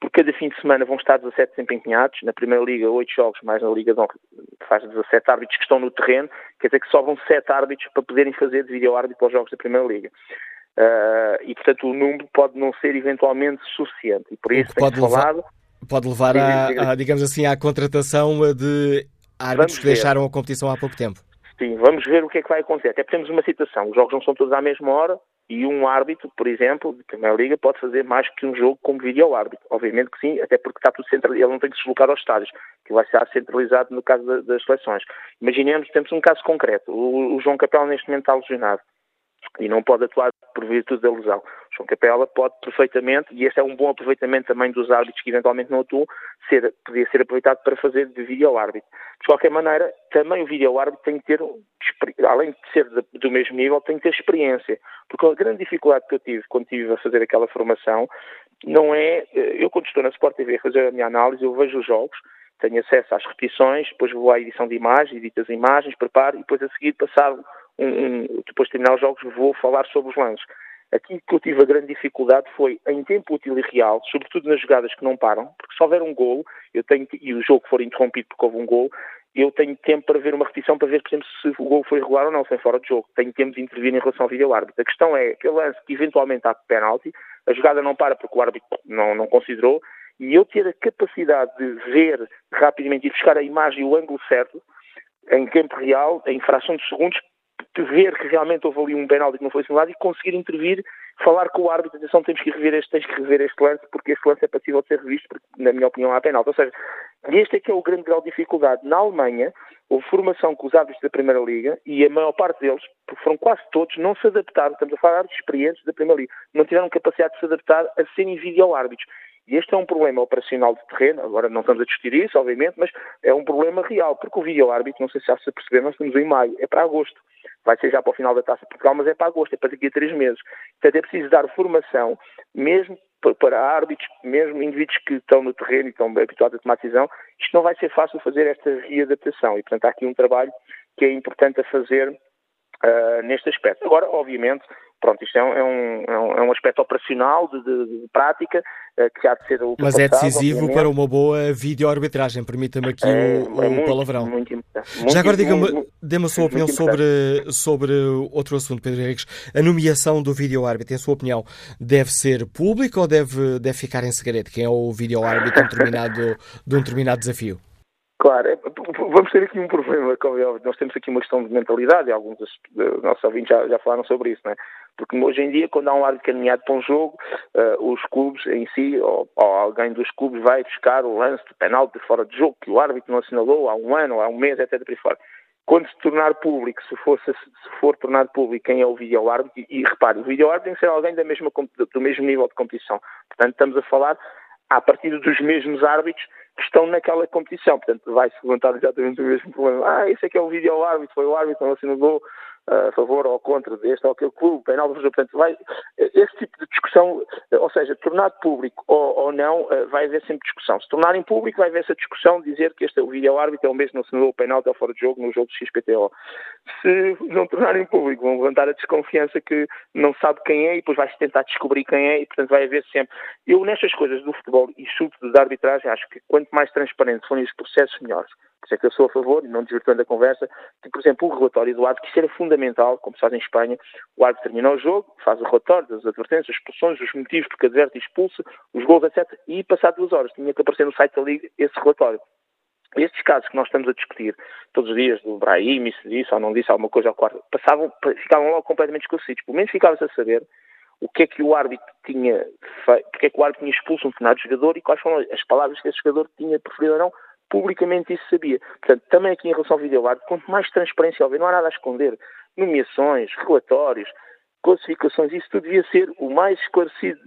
Por cada fim de semana vão estar dezassete desempenhados, na Primeira Liga oito jogos, mais na Liga de Honra faz dezassete árbitros que estão no terreno, quer dizer que sobram sete árbitros para poderem fazer de vídeo-árbitro para os jogos da Primeira Liga. Uh, e, portanto, o número pode não ser eventualmente suficiente. E por isso tem-se falado... Pode levar, a, a, digamos assim, à contratação de árbitros que deixaram a competição há pouco tempo. Sim, vamos ver o que é que vai acontecer. Até porque temos uma situação, os jogos não são todos à mesma hora, e um árbitro, por exemplo, de Primeira Liga, pode fazer mais que um jogo como vídeo-árbitro. Obviamente que sim, até porque está tudo centralizado, ele não tem que se deslocar aos estádios, que vai estar centralizado no caso das seleções. Imaginemos, temos um caso concreto, o João Capel neste momento está lesionado e não pode atuar por virtude da lesão. O João Capel pode perfeitamente, e este é um bom aproveitamento também dos árbitros que eventualmente não atuam, ser, podia ser aproveitado para fazer de vídeo-árbitro. De qualquer maneira, também o vídeo-árbitro tem que ter, além de ser do mesmo nível, tem que ter experiência. Porque a grande dificuldade que eu tive quando estive a fazer aquela formação não é... Eu, quando estou na Sport T V a fazer a minha análise, eu vejo os jogos, tenho acesso às repetições, depois vou à edição de imagens, edito as imagens, preparo, e depois a seguir, passado um, um, depois de terminar os jogos, vou falar sobre os lances. Aqui que eu tive a grande dificuldade foi em tempo útil e real, sobretudo nas jogadas que não param, porque se houver um golo, eu tenho, e o jogo for interrompido porque houve um golo, eu tenho tempo para ver uma repetição, para ver, por exemplo, se o golo foi irregular ou não, sem fora de jogo. Tenho tempo de intervir em relação ao vídeo-árbitro. A questão é, aquele lance que eventualmente há penalti, a jogada não para porque o árbitro não, não considerou, e eu ter a capacidade de ver rapidamente e buscar a imagem e o ângulo certo, em tempo real, em fração de segundos, de ver que realmente houve ali um penalti que não foi simulado e conseguir intervir, falar com o árbitro, atenção, temos que rever este, tens que rever este lance, porque este lance é passível de ser revisto, porque, na minha opinião, há penalti. Ou seja, este é que é o grande grau de dificuldade. Na Alemanha, houve formação com os árbitros da Primeira Liga e a maior parte deles, porque foram quase todos, não se adaptaram, estamos a falar de árbitros experientes da Primeira Liga, não tiveram capacidade de se adaptar a serem vídeo-árbitros. E este é um problema operacional de terreno, agora não estamos a discutir isso, obviamente, mas é um problema real, porque o vídeo-árbitro, não sei se já se perceberam, nós estamos em maio, é para agosto. Vai ser já para o final da Taça de Portugal, mas é para agosto, é para daqui a três meses. Portanto, é preciso dar formação, mesmo para árbitros, mesmo indivíduos que estão no terreno e estão bem habituados a tomar decisão. Isto não vai ser fácil fazer esta readaptação e, portanto, há aqui um trabalho que é importante a fazer uh, neste aspecto. Agora, obviamente, pronto, isto é um, é um, é um aspecto operacional, de, de, de prática, uh, que há de ser... Mas é decisivo obviamente para uma boa videoarbitragem, permita-me aqui é, o, é muito, o palavrão. Muito importante. Muito, Já agora, diga-me, dê-me a sua opinião sobre, sobre outro assunto, Pedro Henriques. A nomeação do vídeo-árbitro, em sua opinião, deve ser pública ou deve, deve ficar em segredo? Quem é o vídeo-árbitro de, de um determinado desafio? Claro, vamos ter aqui um problema, como é óbvio. Nós temos aqui uma questão de mentalidade, e alguns dos nossos ouvintes já, já falaram sobre isso, não é? Porque hoje em dia, quando há um árbitro caminhado para um jogo, uh, os clubes em si, ou, ou alguém dos clubes, vai buscar o lance de penalti de fora de jogo, que o árbitro não assinalou há um ano, há um mês, etcétera. Por aí fora. Quando se tornar público, se for, se for tornar público quem é o vídeo-árbitro, e, e repare, o vídeo-árbitro tem que ser alguém da mesma, do mesmo nível de competição. Portanto, estamos a falar a partir dos mesmos árbitros que estão naquela competição. Portanto, vai-se levantar exatamente o mesmo problema. Ah, esse é que é o vídeo-árbitro, foi o árbitro, não assinalou a favor ou contra deste ou aquele clube, penal, portanto, vai, esse tipo de discussão, ou seja, tornar público ou, ou não, vai haver sempre discussão. Se tornarem público, vai haver essa discussão, dizer que este é o vídeo-árbitro, é o mesmo, não assinalou o penal, está fora de jogo, no jogo do X P T O. Se não tornarem público, vão levantar a desconfiança que não sabe quem é e depois vai-se tentar descobrir quem é e, portanto, vai haver sempre. Eu, nestas coisas do futebol e sobretudo da arbitragem, acho que quanto mais transparentes forem os processos, melhores. Por isso é que eu sou a favor, não desvirtuando a conversa, que, por exemplo, o relatório do árbitro, que isso era fundamental, como se faz em Espanha, o árbitro termina o jogo, faz o relatório das advertências, as expulsões, os motivos porque adverte e expulsa, os gols, etcétera. E, passado duas horas, tinha que aparecer no site da Liga esse relatório. Estes casos que nós estamos a discutir todos os dias, do Brahim, se disse ou não disse alguma coisa ao quarto, passavam, ficavam logo completamente esclarecidos. Pelo menos ficava-se a saber o que é que o árbitro tinha feito, porque é que o árbitro tinha expulso um determinado jogador e quais foram as palavras que esse jogador tinha preferido ou não. Publicamente isso sabia. Portanto, também aqui em relação ao vídeo-árbitro, quanto mais transparência houver, não há nada a esconder. Nomeações, relatórios, classificações, isso tudo devia ser o mais esclarecido.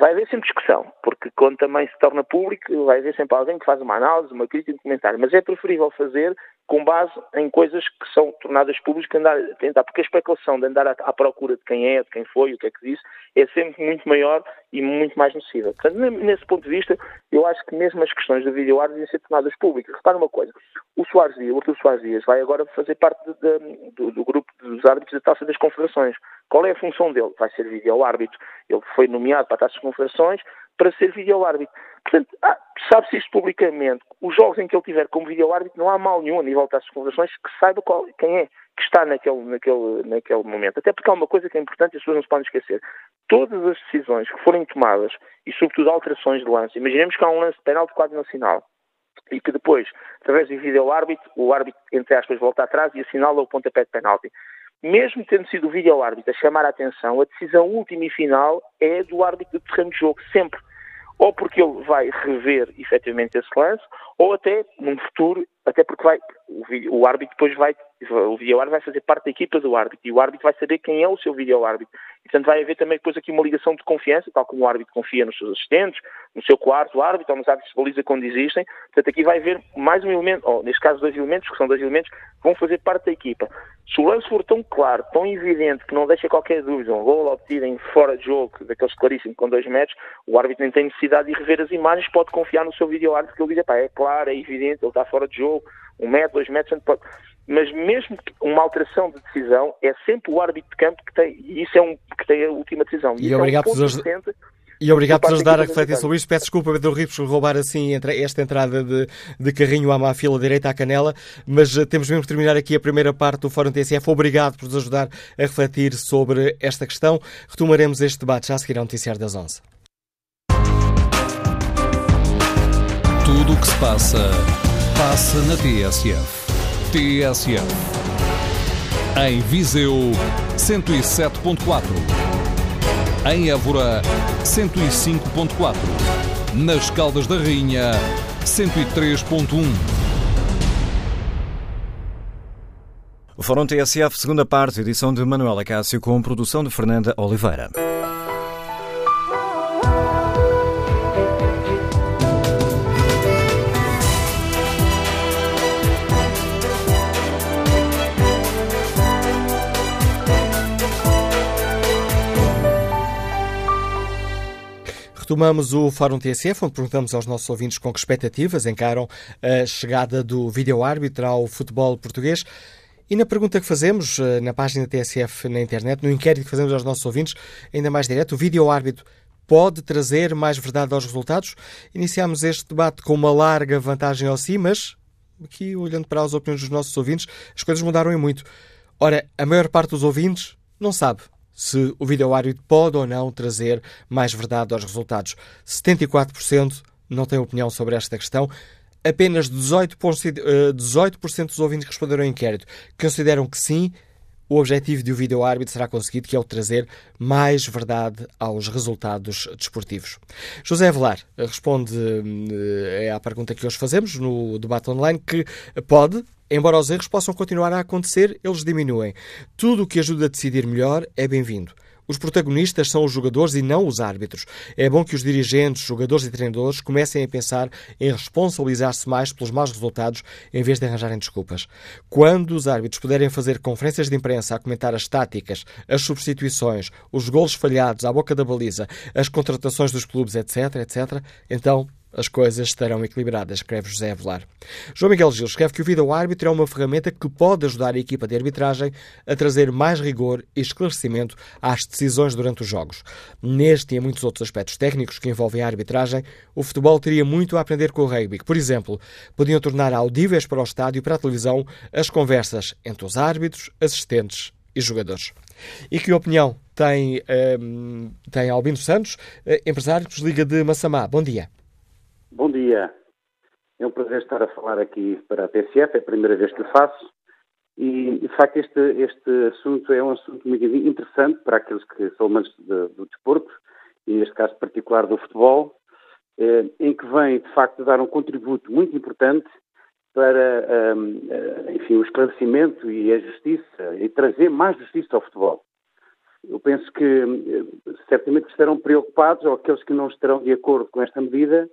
Vai haver sempre discussão, porque quando também se torna público, vai haver sempre alguém que faz uma análise, uma crítica, um comentário. Mas é preferível fazer com base em coisas que são tornadas públicas, que andar a tentar, porque a especulação de andar à, à procura de quem é, de quem foi, o que é que disse, é sempre muito maior e muito mais nociva. Portanto, nesse ponto de vista, eu acho que mesmo as questões do vídeo-árbitro devem ser tornadas públicas. Repara uma coisa, o Soares Dias, o Artur Soares Dias vai agora fazer parte de, de, do, do grupo dos árbitros da Taça das Confederações. Qual é a função dele? Vai ser vídeo-árbitro. Ele foi nomeado para a Taça das Confederações para ser vídeo-árbitro. Portanto, ah, sabe-se isto publicamente. Os jogos em que ele tiver como vídeo-árbitro, não há mal nenhum a nível de Taça das Confederações que saiba qual, quem é que está naquele, naquele, naquele momento. Até porque há uma coisa que é importante e as pessoas não se podem esquecer. Todas as decisões que forem tomadas e, sobretudo, alterações de lance. Imaginemos que há um lance de penalti de quadro nacional e que depois, através do vídeo-árbitro, o árbitro, entre aspas, volta atrás e assinala o pontapé de penalti. Mesmo tendo sido o vídeo-árbitro a chamar a atenção, a decisão última e final é do árbitro do terreno de jogo, sempre. Ou porque ele vai rever, efetivamente, esse lance, ou até, num futuro, até porque vai, o, vídeo, o árbitro depois vai, o vídeo-árbitro vai fazer parte da equipa do árbitro, e o árbitro vai saber quem é o seu vídeo-árbitro. E, portanto, vai haver também depois aqui uma ligação de confiança, tal como o árbitro confia nos seus assistentes, no seu quarto árbitro, ou nos árbitros de baliza quando existem. Portanto, aqui vai haver mais um elemento, ou, neste caso, dois elementos, que são dois elementos, que vão fazer parte da equipa. Se o lance for tão claro, tão evidente, que não deixa qualquer dúvida, um gol obtido em fora de jogo, daqueles claríssimos com dois metros, o árbitro nem tem necessidade de rever as imagens, pode confiar no seu vídeo-árbitro, que ele diz, pá, é claro, é evidente, ele está fora de jogo, um metro, dois metros, mas mesmo que uma alteração de decisão, é sempre o árbitro de campo que tem, e isso é um, que tem a última decisão. E, e obrigado-vos é um aos... E obrigado por ajudar a refletir sobre isto. Peço desculpa, Pedro Henriques, por roubar assim esta entrada de, de carrinho à má fila direita à canela, mas temos mesmo que terminar aqui a primeira parte do Fórum T S F. Obrigado por nos ajudar a refletir sobre esta questão. Retomaremos este debate já a seguir ao Noticiário das onze. Tudo o que se passa, passa na T S F. T S F. Em Viseu, cento e sete ponto quatro. Em Évora, cento e cinco ponto quatro. Nas Caldas da Rainha, cento e três ponto um. O Fórum T S F, segunda parte, edição de Manuel Acácio, com produção de Fernando Oliveira. Tomamos o Fórum T S F, onde perguntamos aos nossos ouvintes com que expectativas encaram a chegada do vídeo-árbitro ao futebol português. E na pergunta que fazemos na página T S F na internet, no inquérito que fazemos aos nossos ouvintes, ainda mais direto, o vídeo-árbitro pode trazer mais verdade aos resultados? Iniciámos este debate com uma larga vantagem ao sim, mas aqui, olhando para as opiniões dos nossos ouvintes, as coisas mudaram e muito. Ora, a maior parte dos ouvintes não sabe se o vídeo-árbitro pode ou não trazer mais verdade aos resultados. setenta e quatro por cento não tem opinião sobre esta questão. Apenas dezoito por cento dos ouvintes que responderam ao inquérito consideram que sim, o objetivo do vídeo-árbitro será conseguido, que é o de trazer mais verdade aos resultados desportivos. José Avelar responde à pergunta que hoje fazemos no debate online, que pode, embora os erros possam continuar a acontecer, eles diminuem. Tudo o que ajuda a decidir melhor é bem-vindo. Os protagonistas são os jogadores e não os árbitros. É bom que os dirigentes, jogadores e treinadores comecem a pensar em responsabilizar-se mais pelos maus resultados em vez de arranjarem desculpas. Quando os árbitros puderem fazer conferências de imprensa a comentar as táticas, as substituições, os golos falhados à boca da baliza, as contratações dos clubes, etc, etc, então as coisas estarão equilibradas, escreve José Avelar. João Miguel Gil escreve que o vídeo-árbitro é uma ferramenta que pode ajudar a equipa de arbitragem a trazer mais rigor e esclarecimento às decisões durante os jogos. Neste e em muitos outros aspectos técnicos que envolvem a arbitragem, o futebol teria muito a aprender com o rugby. Por exemplo, podiam tornar audíveis para o estádio e para a televisão as conversas entre os árbitros, assistentes e jogadores. E que opinião tem, um, tem Albino Santos, empresário que nos liga de Massamá? Bom dia. Bom dia. É um prazer estar a falar aqui para a T S F, é a primeira vez que o faço. E, de facto, este, este assunto é um assunto muito interessante para aqueles que são amantes de, do desporto, e neste caso particular do futebol, eh, em que vem, de facto, dar um contributo muito importante para, um, enfim, o esclarecimento e a justiça, e trazer mais justiça ao futebol. Eu penso que, certamente, estarão preocupados, ou aqueles que não estarão de acordo com esta medida,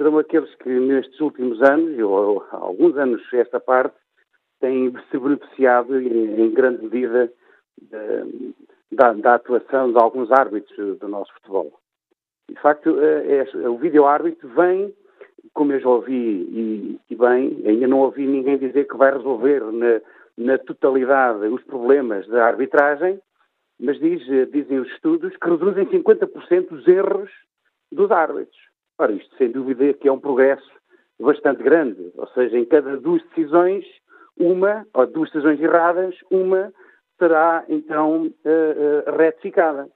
serão aqueles que nestes últimos anos, ou há alguns anos esta parte, têm se beneficiado em, em grande medida da, da atuação de alguns árbitros do nosso futebol. De facto, é, é, o vídeo-árbitro vem, como eu já ouvi, e, e bem, ainda não ouvi ninguém dizer que vai resolver na, na totalidade os problemas da arbitragem, mas diz, dizem os estudos que reduzem cinquenta por cento os erros dos árbitros. Ora, isto sem dúvida que é um progresso bastante grande, ou seja, em cada duas decisões, uma, ou duas decisões erradas, uma será então uh, uh, retificada.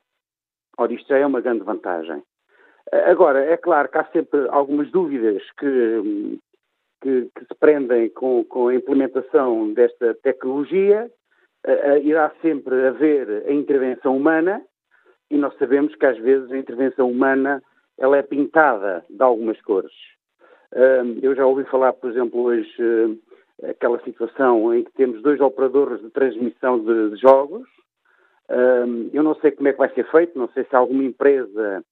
Ora, isto já é uma grande vantagem. Uh, agora, é claro que há sempre algumas dúvidas que, que, que se prendem com, com a implementação desta tecnologia, uh, uh, irá sempre haver a intervenção humana, e nós sabemos que às vezes a intervenção humana ela é pintada de algumas cores. Eu já ouvi falar, por exemplo, hoje, aquela situação em que temos dois operadores de transmissão de jogos. Eu não sei como é que vai ser feito, não sei se alguma empresa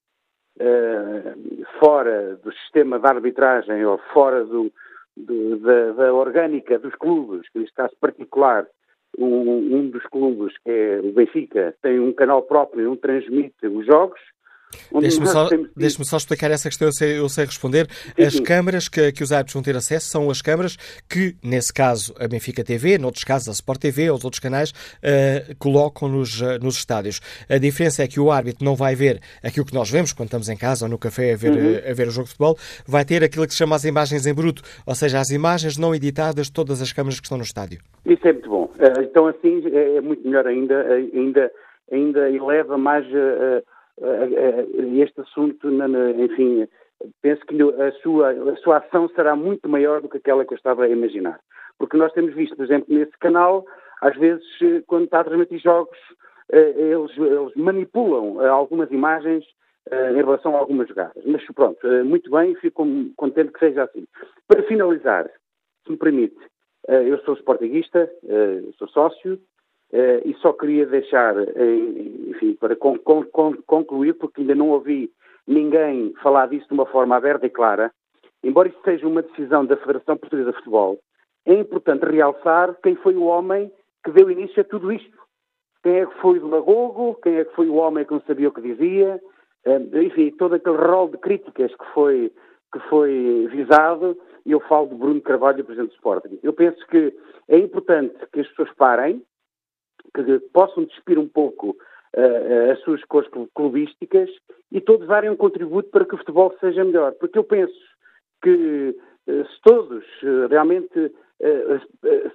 fora do sistema de arbitragem ou fora do, do, da, da orgânica dos clubes, que neste caso particular, um, um dos clubes, que é o Benfica, tem um canal próprio, não transmite os jogos. Deixe-me só, deixe-me só explicar essa questão, eu sei, eu sei responder. Sim, as sim. câmaras que, que os árbitros vão ter acesso são as câmaras que, nesse caso, a Benfica T V, noutros casos a Sport T V ou os outros canais, uh, colocam nos, uh, nos estádios. A diferença é que o árbitro não vai ver aquilo que nós vemos quando estamos em casa ou no café a ver, uhum. a ver o jogo de futebol, vai ter aquilo que se chama as imagens em bruto, ou seja, as imagens não editadas de todas as câmaras que estão no estádio. Isso é muito bom. Uh, então, assim, é muito melhor ainda, ainda, ainda eleva mais... Uh, este assunto, enfim, penso que a sua, a sua ação será muito maior do que aquela que eu estava a imaginar. Porque nós temos visto, por exemplo, nesse canal, às vezes, quando está a transmitir jogos, eles, eles manipulam algumas imagens em relação a algumas jogadas. Mas pronto, muito bem, fico contente que seja assim. Para finalizar, se me permite, eu sou sportinguista, sou sócio, Uh, e só queria deixar, enfim, para con- con- concluir, porque ainda não ouvi ninguém falar disso de uma forma aberta e clara, embora isto seja uma decisão da Federação Portuguesa de Futebol, é importante realçar quem foi o homem que deu início a tudo isto. Quem é que foi o demagogo, quem é que foi o homem que não sabia o que dizia, uh, enfim, todo aquele rol de críticas que foi, que foi visado, e eu falo de Bruno Carvalho, Presidente do Sporting. Eu penso que é importante que as pessoas parem, que possam despir um pouco uh, as suas cores clubísticas e todos darem um contributo para que o futebol seja melhor. Porque eu penso que uh, se todos uh, realmente uh, uh,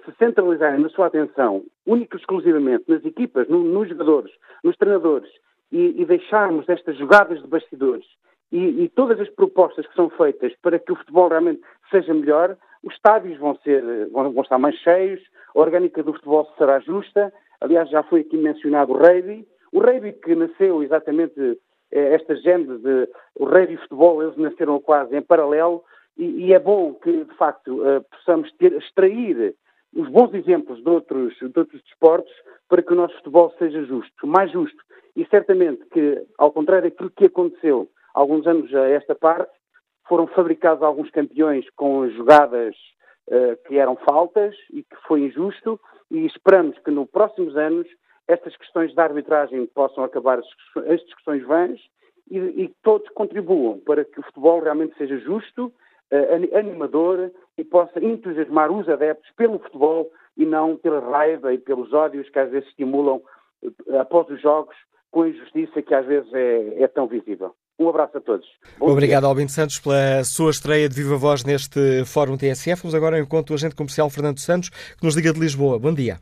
se centralizarem na sua atenção, única e exclusivamente nas equipas, no, nos jogadores, nos treinadores, e, e deixarmos estas jogadas de bastidores e, e todas as propostas que são feitas para que o futebol realmente seja melhor, os estádios vão, ser, vão, vão estar mais cheios, a orgânica do futebol será justa. Aliás, já foi aqui mencionado o rugby. O rugby que nasceu exatamente eh, esta gênese de o rugby e o futebol, eles nasceram quase em paralelo e, e é bom que, de facto, eh, possamos ter, extrair os bons exemplos de outros, de outros desportos para que o nosso futebol seja justo, mais justo. E certamente que, ao contrário daquilo que aconteceu há alguns anos a esta parte, foram fabricados alguns campeões com jogadas eh, que eram faltas e que foi injusto. E esperamos que nos próximos anos estas questões da arbitragem possam acabar as discussões vãs e, e todos contribuam para que o futebol realmente seja justo, eh, animador e possa entusiasmar os adeptos pelo futebol e não pela raiva e pelos ódios que às vezes estimulam eh, após os jogos com a injustiça que às vezes é, é tão visível. Um abraço a todos. Bom Obrigado, dia. Albino Santos, pela sua estreia de viva voz neste Fórum T S F. Vamos agora ao encontro do agente comercial Fernando Santos, que nos liga de Lisboa. Bom dia.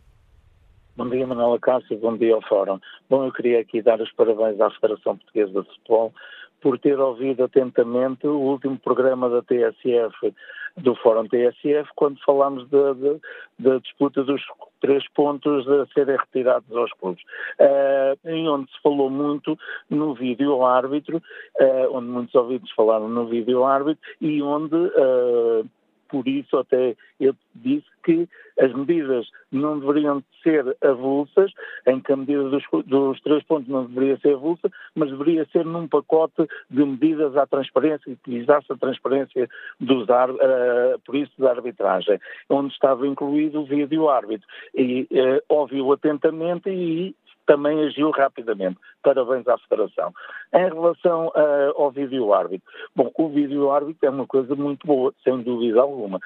Bom dia, Manuel Acácio. Bom dia ao Fórum. Bom, eu queria aqui dar os parabéns à Federação Portuguesa de Futebol por ter ouvido atentamente o último programa da T S F, do Fórum T S F, quando falámos da disputa dos três pontos a serem retirados aos clubes, uh, em onde se falou muito no vídeo-árbitro, uh, onde muitos ouvintes falaram no vídeo-árbitro e onde, uh, por isso até eu disse que as medidas não deveriam ser avulsas, em que a medida dos, dos três pontos não deveria ser avulsa, mas deveria ser num pacote de medidas à transparência, utilizasse a transparência dos ar, uh, por isso da arbitragem, onde estava incluído o vídeo-árbitro. E uh, ouviu atentamente e também agiu rapidamente. Parabéns à Federação. Em relação uh, ao vídeo-árbitro, bom, o vídeo-árbitro é uma coisa muito boa, sem dúvida alguma.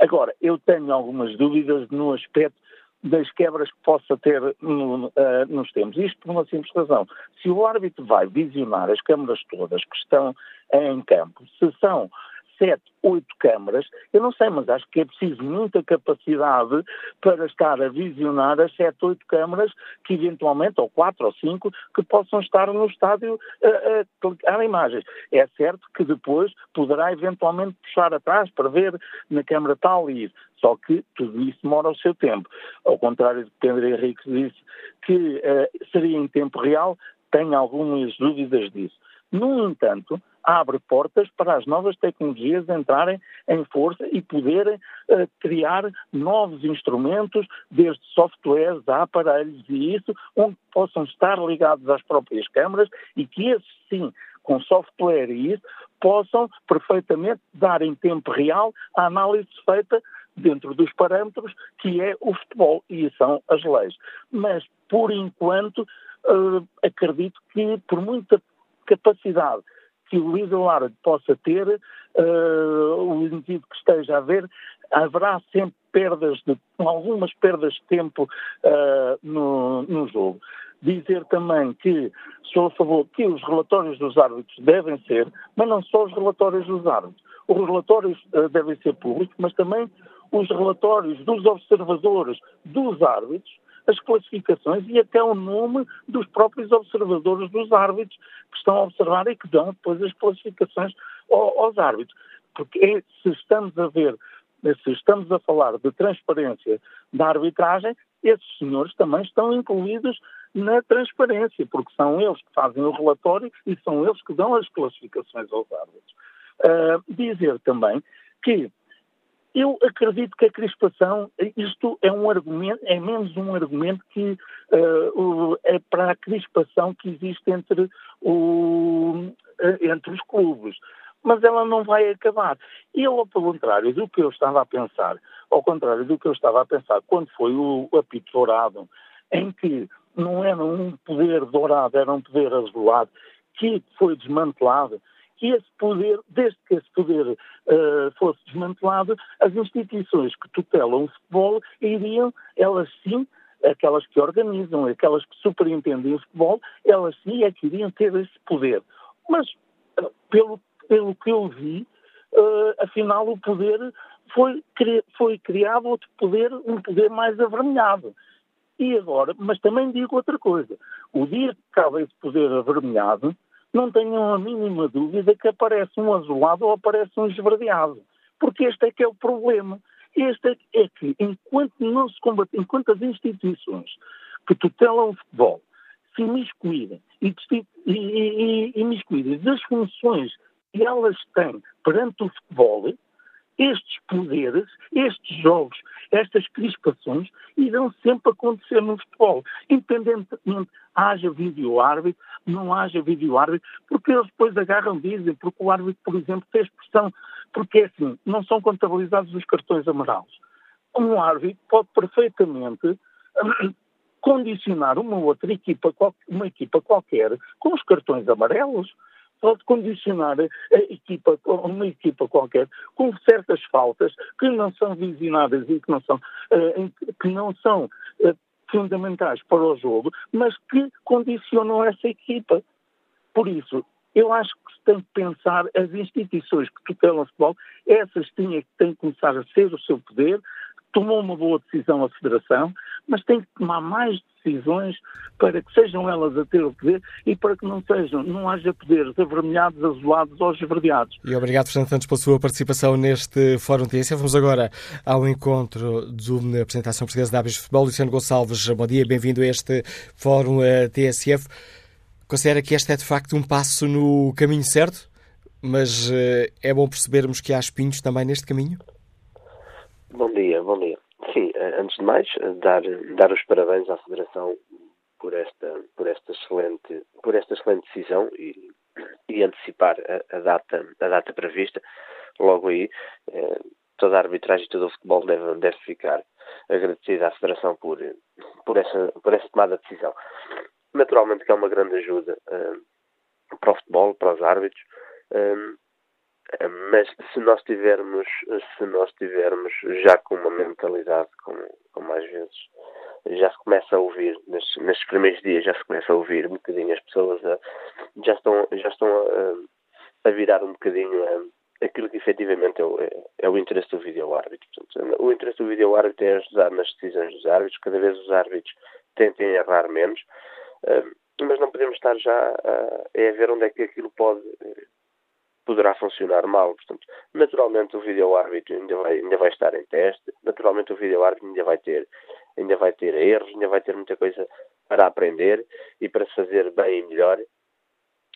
Agora, eu tenho algumas dúvidas no aspecto das quebras que possa ter no, uh, nos tempos. Isto por uma simples razão. Se o árbitro vai visionar as câmaras todas que estão em campo, se são sete, oito câmaras, eu não sei, mas acho que é preciso muita capacidade para estar a visionar as sete, oito câmaras que eventualmente, ou quatro ou cinco, que possam estar no estádio a clicar imagens. É certo que depois poderá eventualmente puxar atrás para ver na câmara tal e isso. Só que tudo isso demora o seu tempo. Ao contrário do que Pedro Henriques disse, que uh, seria em tempo real, tenho algumas dúvidas disso. No entanto, abre portas para as novas tecnologias entrarem em força e poderem uh, criar novos instrumentos, desde softwares a aparelhos e isso, onde possam estar ligados às próprias câmaras e que esses, sim, com software e isso, possam perfeitamente dar em tempo real a análise feita dentro dos parâmetros que é o futebol e são as leis. Mas, por enquanto, uh, acredito que por muita capacidade que o Luís Alarde possa ter, uh, o indivíduo que esteja a ver, haverá sempre perdas, de, algumas perdas de tempo uh, no, no jogo. Dizer também que sou a favor que os relatórios dos árbitros devem ser, mas não só os relatórios dos árbitros. Os relatórios uh, devem ser públicos, mas também os relatórios dos observadores, dos árbitros, as classificações e até o nome dos próprios observadores dos árbitros que estão a observar e que dão depois as classificações aos árbitros. Porque é, se estamos a ver, se estamos a falar de transparência da arbitragem, esses senhores também estão incluídos na transparência, porque são eles que fazem o relatório e são eles que dão as classificações aos árbitros. Uh, dizer também que eu acredito que a crispação, isto é um argumento, é menos um argumento que uh, é para a crispação que existe entre, o, entre os clubes, mas ela não vai acabar. Ele, ao contrário do que eu estava a pensar, ao contrário do que eu estava a pensar quando foi o apito dourado, em que não era um poder dourado, era um poder azulado, que foi desmantelado, que esse poder, desde que esse poder uh, fosse desmantelado, as instituições que tutelam o futebol iriam, elas sim, aquelas que organizam, aquelas que superintendem o futebol, elas sim é que iriam ter esse poder. Mas, uh, pelo, pelo que eu vi, uh, afinal o poder foi, cri, foi criado outro poder, um poder mais avermelhado. E agora, mas também digo outra coisa, o dia que acaba esse poder avermelhado, não tenham a mínima dúvida que aparece um azulado ou aparece um esverdeado, porque este é que é o problema. Este é que, enquanto não se combate, enquanto as instituições que tutelam o futebol se imiscuírem e, e, e imiscuírem das funções que elas têm perante o futebol, estes poderes, estes jogos, estas crispações irão sempre acontecer no futebol, independentemente haja vídeo-árbitro, não haja vídeo-árbitro, porque eles depois agarram, dizem, porque o árbitro, por exemplo, fez pressão, porque é assim, não são contabilizados os cartões amarelos. Um árbitro pode perfeitamente condicionar uma outra equipa, uma equipa qualquer, com os cartões amarelos, pode condicionar a equipa, uma equipa qualquer, com certas faltas que não são visionadas e que não são, que não são fundamentais para o jogo, mas que condicionam essa equipa. Por isso, eu acho que se tem que pensar, as instituições que tutelam o futebol, essas têm que começar a ser o seu poder. Tomou uma boa decisão a Federação, mas tem que tomar mais decisões para que sejam elas a ter o poder e para que não sejam, não haja poderes avermelhados, azulados ou esverdeados. E obrigado, Fernando Santos, pela sua participação neste Fórum T S F. Vamos agora ao encontro do Representação Portuguesa de Árbitros de Futebol. Luciano Gonçalves, bom dia, bem-vindo a este Fórum T S F. Considera que este é, de facto, um passo no caminho certo, mas é bom percebermos que há espinhos também neste caminho? Bom dia, bom dia. Sim, antes de mais, dar, dar os parabéns à Federação por esta, por esta, excelente, por esta excelente decisão e, e antecipar a, a, data, a data prevista. Logo aí, eh, toda a arbitragem e todo o futebol deve, deve ficar agradecida à Federação por, por, essa, por essa tomada de decisão. Naturalmente que é uma grande ajuda eh, para o futebol, para os árbitros, eh, mas se nós tivermos, se nós tivermos já com uma mentalidade, como, como às vezes já se começa a ouvir, nestes, nestes primeiros dias já se começa a ouvir um bocadinho as pessoas, a, já estão, já estão a, a virar um bocadinho a, aquilo que efetivamente é o, é, é o interesse do vídeo-árbitro. Portanto, o interesse do vídeo-árbitro é ajudar nas decisões dos árbitros, cada vez os árbitros tentem errar menos, mas não podemos estar já a, a ver onde é que aquilo pode... poderá funcionar mal, portanto, naturalmente o vídeo-árbitro ainda vai, ainda vai estar em teste, naturalmente o vídeo-árbitro ainda vai ter, ainda vai ter erros, ainda vai ter muita coisa para aprender e para se fazer bem e melhor,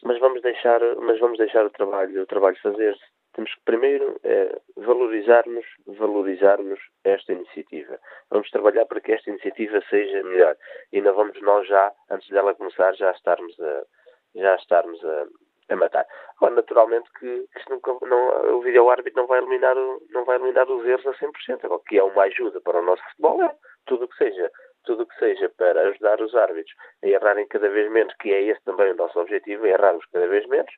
mas vamos deixar, mas vamos deixar o trabalho, o trabalho fazer-se. Temos que primeiro é, valorizarmos, valorizarmos esta iniciativa. Vamos trabalhar para que esta iniciativa seja melhor e não vamos nós já, antes dela começar, já estarmos a, já estarmos a a matar. Agora, naturalmente que, que nunca, não, o vídeo-árbitro não vai eliminar o, não vai eliminar os erros a cem por cento. Agora, que é uma ajuda para o nosso futebol, é tudo o que seja, tudo o que seja para ajudar os árbitros a errarem cada vez menos, que é esse também o nosso objetivo, errarmos cada vez menos,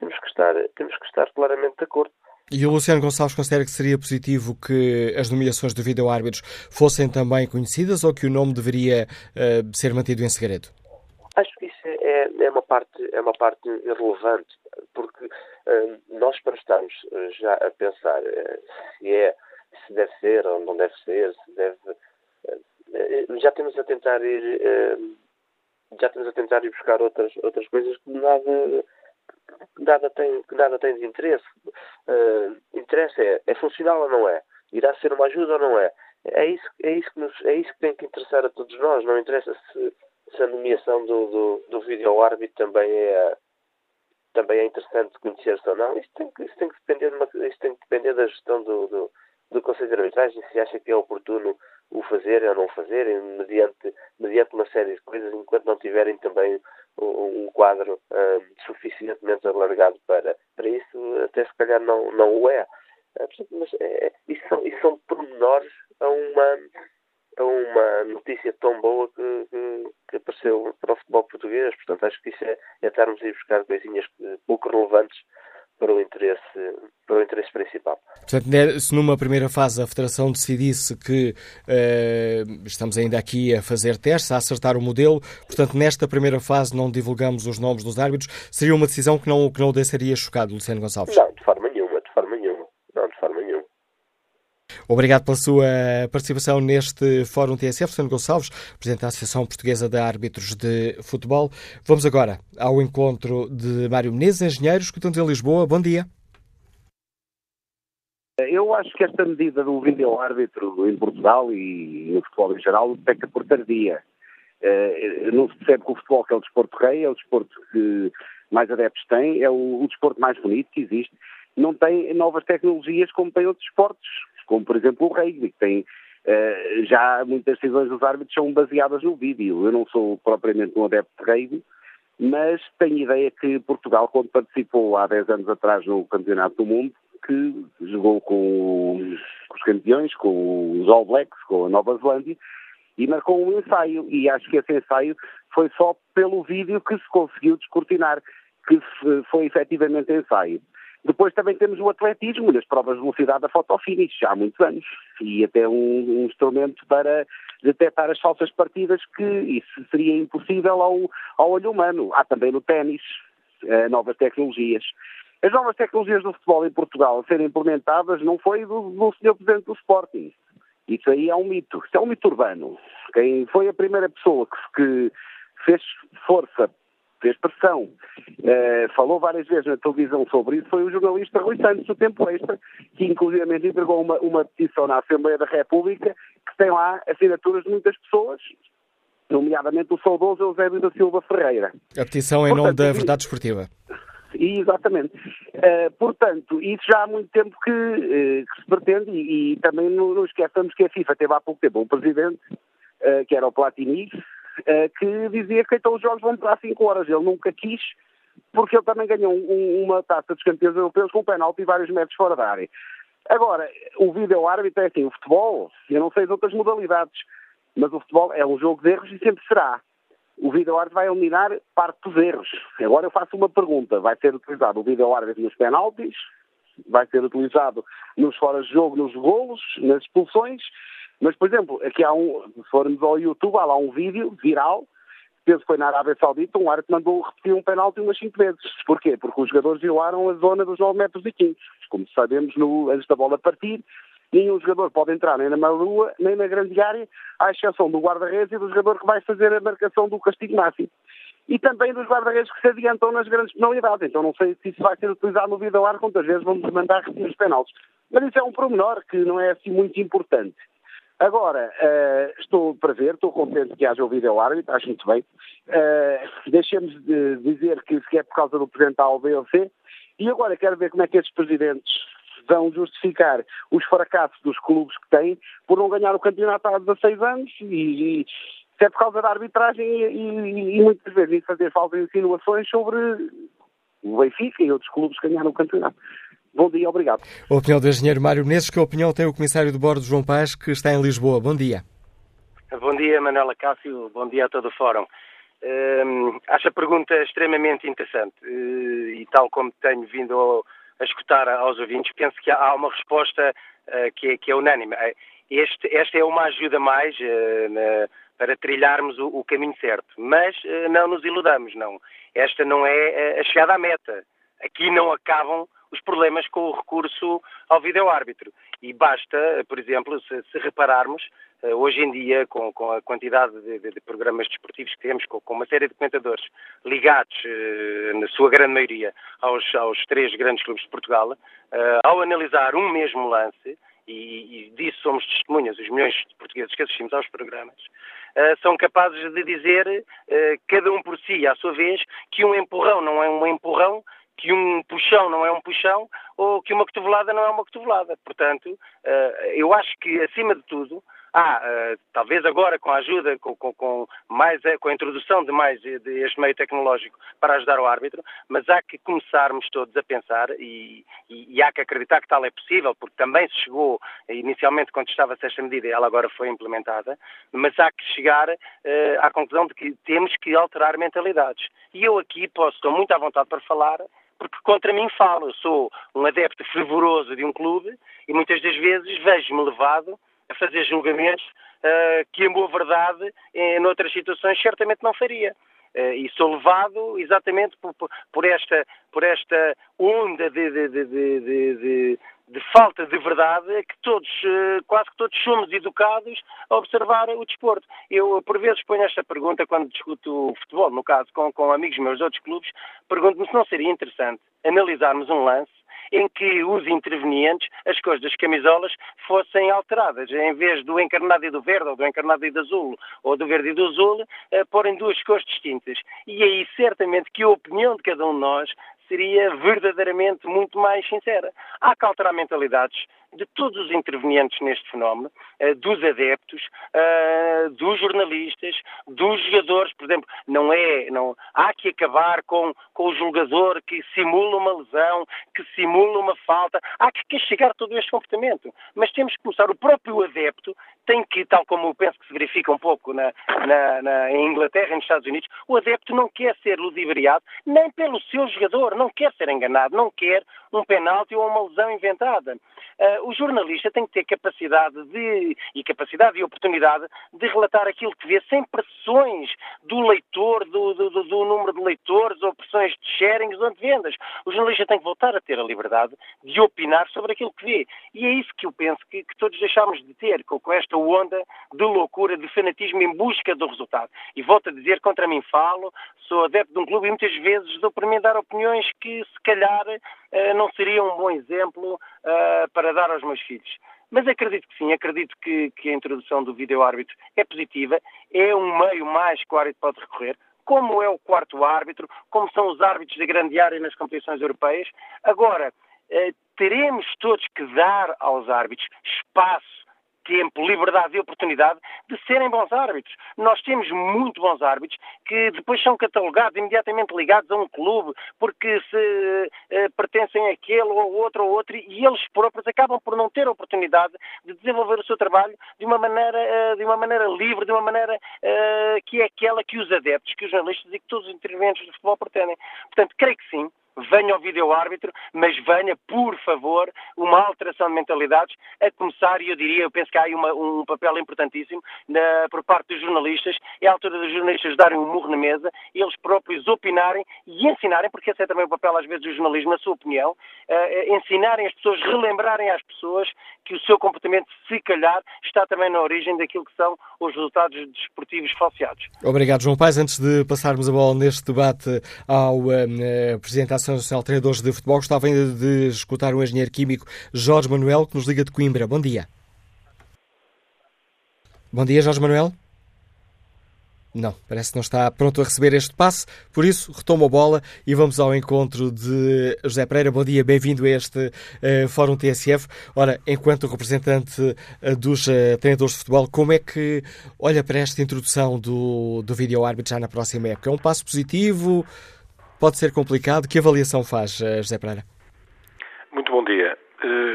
temos que estar, temos que estar claramente de acordo. E o Luciano Gonçalves considera que seria positivo que as nomeações de vídeo-árbitros fossem também conhecidas ou que o nome deveria uh, ser mantido em segredo? Acho que isso é, é, uma, parte, é uma parte relevante, porque uh, nós para estarmos uh, já a pensar uh, se, é, se deve ser ou não deve ser, se deve, uh, uh, já temos a tentar ir, uh, já temos a tentar ir buscar outras, outras coisas que nada... Que nada, tem, que nada tem de interesse. Uh, interesse é, é funcional ou não é? Irá ser uma ajuda ou não é? É isso, é isso, que, nos, é isso que tem que interessar a todos nós. Não interessa se, se a nomeação do, do, do vídeo-árbitro também é, também é interessante conhecer-se ou não. Isso tem, isso tem que depender de uma, isso tem que depender da gestão do, do, do Conselho de Arbitragem, se acha que é oportuno o fazer ou não fazer, mediante, mediante uma série de coisas, enquanto não tiverem também um quadro uh, suficientemente alargado para, para isso, até se calhar não, não o é. Uh, mas é, isso, são, isso são pormenores a uma, a uma notícia tão boa que, que, que apareceu para o futebol português. Portanto, acho que isso é, é estarmos a ir buscar coisinhas pouco relevantes para o interesse, para o interesse principal. Portanto, se numa primeira fase a Federação decidisse que uh, estamos ainda aqui a fazer testes, a acertar o modelo, portanto, nesta primeira fase não divulgamos os nomes dos árbitros, seria uma decisão que não, que não o deixaria chocado, Luciano Gonçalves? Não, de forma nenhuma, de forma nenhuma. Não, de forma nenhuma. Obrigado pela sua participação neste Fórum T S F, Luciano Gonçalves, Presidente da Associação Portuguesa de Árbitros de Futebol. Vamos agora ao encontro de Mário Menezes, engenheiro, escutando em Lisboa. Bom dia. Eu acho que esta medida do vídeo-árbitro em Portugal e no futebol em geral peca por tardia. Não se percebe que o futebol, que é o desporto rei, é o desporto que mais adeptos tem, é o desporto mais bonito que existe, não tem novas tecnologias como tem outros esportes, como por exemplo o rugby, que tem uh, já muitas decisões dos árbitros são baseadas no vídeo. Eu não sou propriamente um adepto de rugby, mas tenho ideia que Portugal, quando participou há dez anos atrás no Campeonato do Mundo, que jogou com os, com os campeões, com os All Blacks, com a Nova Zelândia, e marcou um ensaio, e acho que esse ensaio foi só pelo vídeo que se conseguiu descortinar, que foi efetivamente ensaio. Depois também temos o atletismo, nas provas de velocidade da fotofinish, já há muitos anos, e até um, um instrumento para detectar as falsas partidas, que isso seria impossível ao, ao olho humano. Há também no ténis uh, novas tecnologias. As novas tecnologias do futebol em Portugal a serem implementadas não foi do, do senhor Presidente do Sporting. Isso aí é um mito, isso é um mito urbano. Quem foi a primeira pessoa que, que fez força, fez pressão, uh, falou várias vezes na televisão sobre isso, foi o jornalista Rui Santos, do Tempo Extra, que inclusivamente entregou uma, uma petição na Assembleia da República, que tem lá assinaturas de muitas pessoas, nomeadamente o saudoso Eusébio da Silva Ferreira. A petição em nome da verdade esportiva. Exatamente. Uh, portanto, isso já há muito tempo que, uh, que se pretende, e, e também não, não esqueçamos que a FIFA teve há pouco tempo um presidente, uh, que era o Platini, que dizia que então os jogos vão durar cinco horas. Ele nunca quis, porque ele também ganhou um, uma taça dos campeões europeus com um penalti vários metros fora da área. Agora, o vídeo-árbitro é assim, o futebol, eu não sei as outras modalidades, mas o futebol é um jogo de erros e sempre será. O vídeo-árbitro vai eliminar parte dos erros. Agora eu faço uma pergunta, vai ser utilizado o vídeo-árbitro nos penaltis, vai ser utilizado nos foras de jogo, nos golos, nas expulsões. Mas, por exemplo, aqui há um, se formos ao YouTube, há lá um vídeo viral, penso que foi na Arábia Saudita, um árbitro mandou repetir um penalti umas cinco vezes. Porquê? Porque os jogadores violaram a zona dos nove metros e quinze. Como sabemos, no, antes da bola partir, nenhum jogador pode entrar nem na meia-lua, nem na grande área, à exceção do guarda-redes e do jogador que vai fazer a marcação do castigo máximo. E também dos guarda-redes que se adiantam nas grandes penalidades. Então não sei se isso vai ser utilizado no vídeo-árbitro, quantas vezes vamos mandar repetir os penaltis. Mas isso é um pormenor que não é assim muito importante. Agora, uh, estou para ver, estou contente que haja ouvido ao árbitro, acho muito bem. Uh, deixemos de dizer que isso é por causa do presidente da A O B L C, e agora quero ver como é que estes presidentes vão justificar os fracassos dos clubes que têm por não ganhar o campeonato há dezasseis anos, e, e se é por causa da arbitragem e, e, e muitas vezes fazer falsas insinuações sobre o Benfica e outros clubes que ganharam o campeonato. Bom dia, obrigado. A opinião do engenheiro Mário Menezes. Que a opinião tem o comissário de bordo, João Paz, que está em Lisboa. Bom dia. Bom dia, Manuel Acácio. Bom dia a todo o fórum. Um, acho a pergunta extremamente interessante e, tal como tenho vindo a escutar aos ouvintes, penso que há uma resposta uh, que, é, que é unânime. Este, esta é uma ajuda mais uh, na, para trilharmos o, o caminho certo, mas uh, não nos iludamos, não. Esta não é a chegada à meta. Aqui não acabam os problemas com o recurso ao videoárbitro. E basta, por exemplo, se, se repararmos, hoje em dia, com, com a quantidade de, de, de programas desportivos que temos, com, com uma série de comentadores ligados, eh, na sua grande maioria, aos, aos três grandes clubes de Portugal, eh, ao analisar um mesmo lance, e, e disso somos testemunhas, os milhões de portugueses que assistimos aos programas, Uh, são capazes de dizer, uh, cada um por si, à sua vez, que um empurrão não é um empurrão, que um puxão não é um puxão, ou que uma cotovelada não é uma cotovelada. Portanto, uh, eu acho que, acima de tudo, há, uh, talvez agora com a ajuda, com, com, com, mais, com a introdução de mais de este meio tecnológico para ajudar o árbitro, mas há que começarmos todos a pensar e, e, e há que acreditar que tal é possível, porque também se chegou, inicialmente contestava-se esta medida e ela agora foi implementada, mas há que chegar uh, à conclusão de que temos que alterar mentalidades. E eu aqui posso, estou muito à vontade para falar, porque contra mim falo. Eu sou um adepto fervoroso de um clube e muitas das vezes vejo-me levado a fazer julgamentos uh, que, em boa verdade, em, em outras situações certamente não faria. Uh, e sou levado exatamente por, por, por, esta, por esta onda de, de, de, de, de, de falta de verdade que todos, uh, quase que todos somos educados a observar o desporto. Eu, por vezes, ponho esta pergunta quando discuto o futebol, no caso, com, com amigos meus de outros clubes, pergunto-me se não seria interessante analisarmos um lance em que os intervenientes, as cores das camisolas, fossem alteradas. Em vez do encarnado e do verde, ou do encarnado e do azul, ou do verde e do azul, eh, porem duas cores distintas. E aí, certamente, que a opinião de cada um de nós seria verdadeiramente muito mais sincera. Há que alterar mentalidades de todos os intervenientes neste fenómeno, dos adeptos, dos jornalistas, dos jogadores, por exemplo. Não é, não, há que acabar com, com o jogador que simula uma lesão, que simula uma falta. Há que castigar todo este comportamento. Mas temos que começar, o próprio adepto tem que, tal como eu penso que se verifica um pouco na, na, na, em Inglaterra, nos Estados Unidos, o adepto não quer ser ludibriado nem pelo seu jogador, não quer ser enganado, não quer um penalti ou uma lesão inventada. Uh, o jornalista tem que ter capacidade de, e capacidade e oportunidade de relatar aquilo que vê sem pressões do leitor, do, do, do número de leitores ou pressões de sharings ou de vendas. O jornalista tem que voltar a ter a liberdade de opinar sobre aquilo que vê. E é isso que eu penso que, que todos deixámos de ter, com, com esta onda de loucura, de fanatismo em busca do resultado. E volto a dizer, contra mim falo, sou adepto de um clube e muitas vezes dou para mim dar opiniões que, se calhar, uh, não seria um bom exemplo uh, para dar aos meus filhos. Mas acredito que sim, acredito que, que a introdução do vídeo-árbitro é positiva, é um meio mais que o árbitro pode recorrer, como é o quarto árbitro, como são os árbitros da grande área nas competições europeias. Agora, uh, teremos todos que dar aos árbitros espaço, tempo, liberdade e oportunidade de serem bons árbitros. Nós temos muito bons árbitros que depois são catalogados, imediatamente ligados a um clube, porque se eh, pertencem àquele ou outro ou outro, e eles próprios acabam por não ter a oportunidade de desenvolver o seu trabalho de uma maneira, eh, de uma maneira livre, de uma maneira eh, que é aquela que os adeptos, que os jornalistas e que todos os intervenientes do futebol pretendem. Portanto, creio que sim. Venha ao vídeo-árbitro, mas venha, por favor, uma alteração de mentalidades a começar, e eu diria, eu penso que há aí uma, um papel importantíssimo na, por parte dos jornalistas. É a altura dos jornalistas darem um murro na mesa, eles próprios opinarem e ensinarem, porque esse é também o papel, às vezes, do jornalismo, na sua opinião, uh, ensinarem as pessoas, relembrarem às pessoas que o seu comportamento, se calhar, está também na origem daquilo que são os resultados desportivos falseados. Obrigado, João Paes. Antes de passarmos a bola neste debate ao uh, Presidente Nacional de Treinadores de Futebol, gostava ainda de escutar o engenheiro químico Jorge Manuel, que nos liga de Coimbra. Bom dia. Bom dia, Jorge Manuel. Não, parece que não está pronto a receber este passe, por isso retomo a bola e vamos ao encontro de José Pereira. Bom dia, bem-vindo a este uh, Fórum T S F. Ora, enquanto representante uh, dos uh, treinadores de futebol, como é que olha para esta introdução do, do vídeo-árbitro já na próxima época? É um passo positivo? Pode ser complicado? Que avaliação faz, José Pereira? Muito bom dia.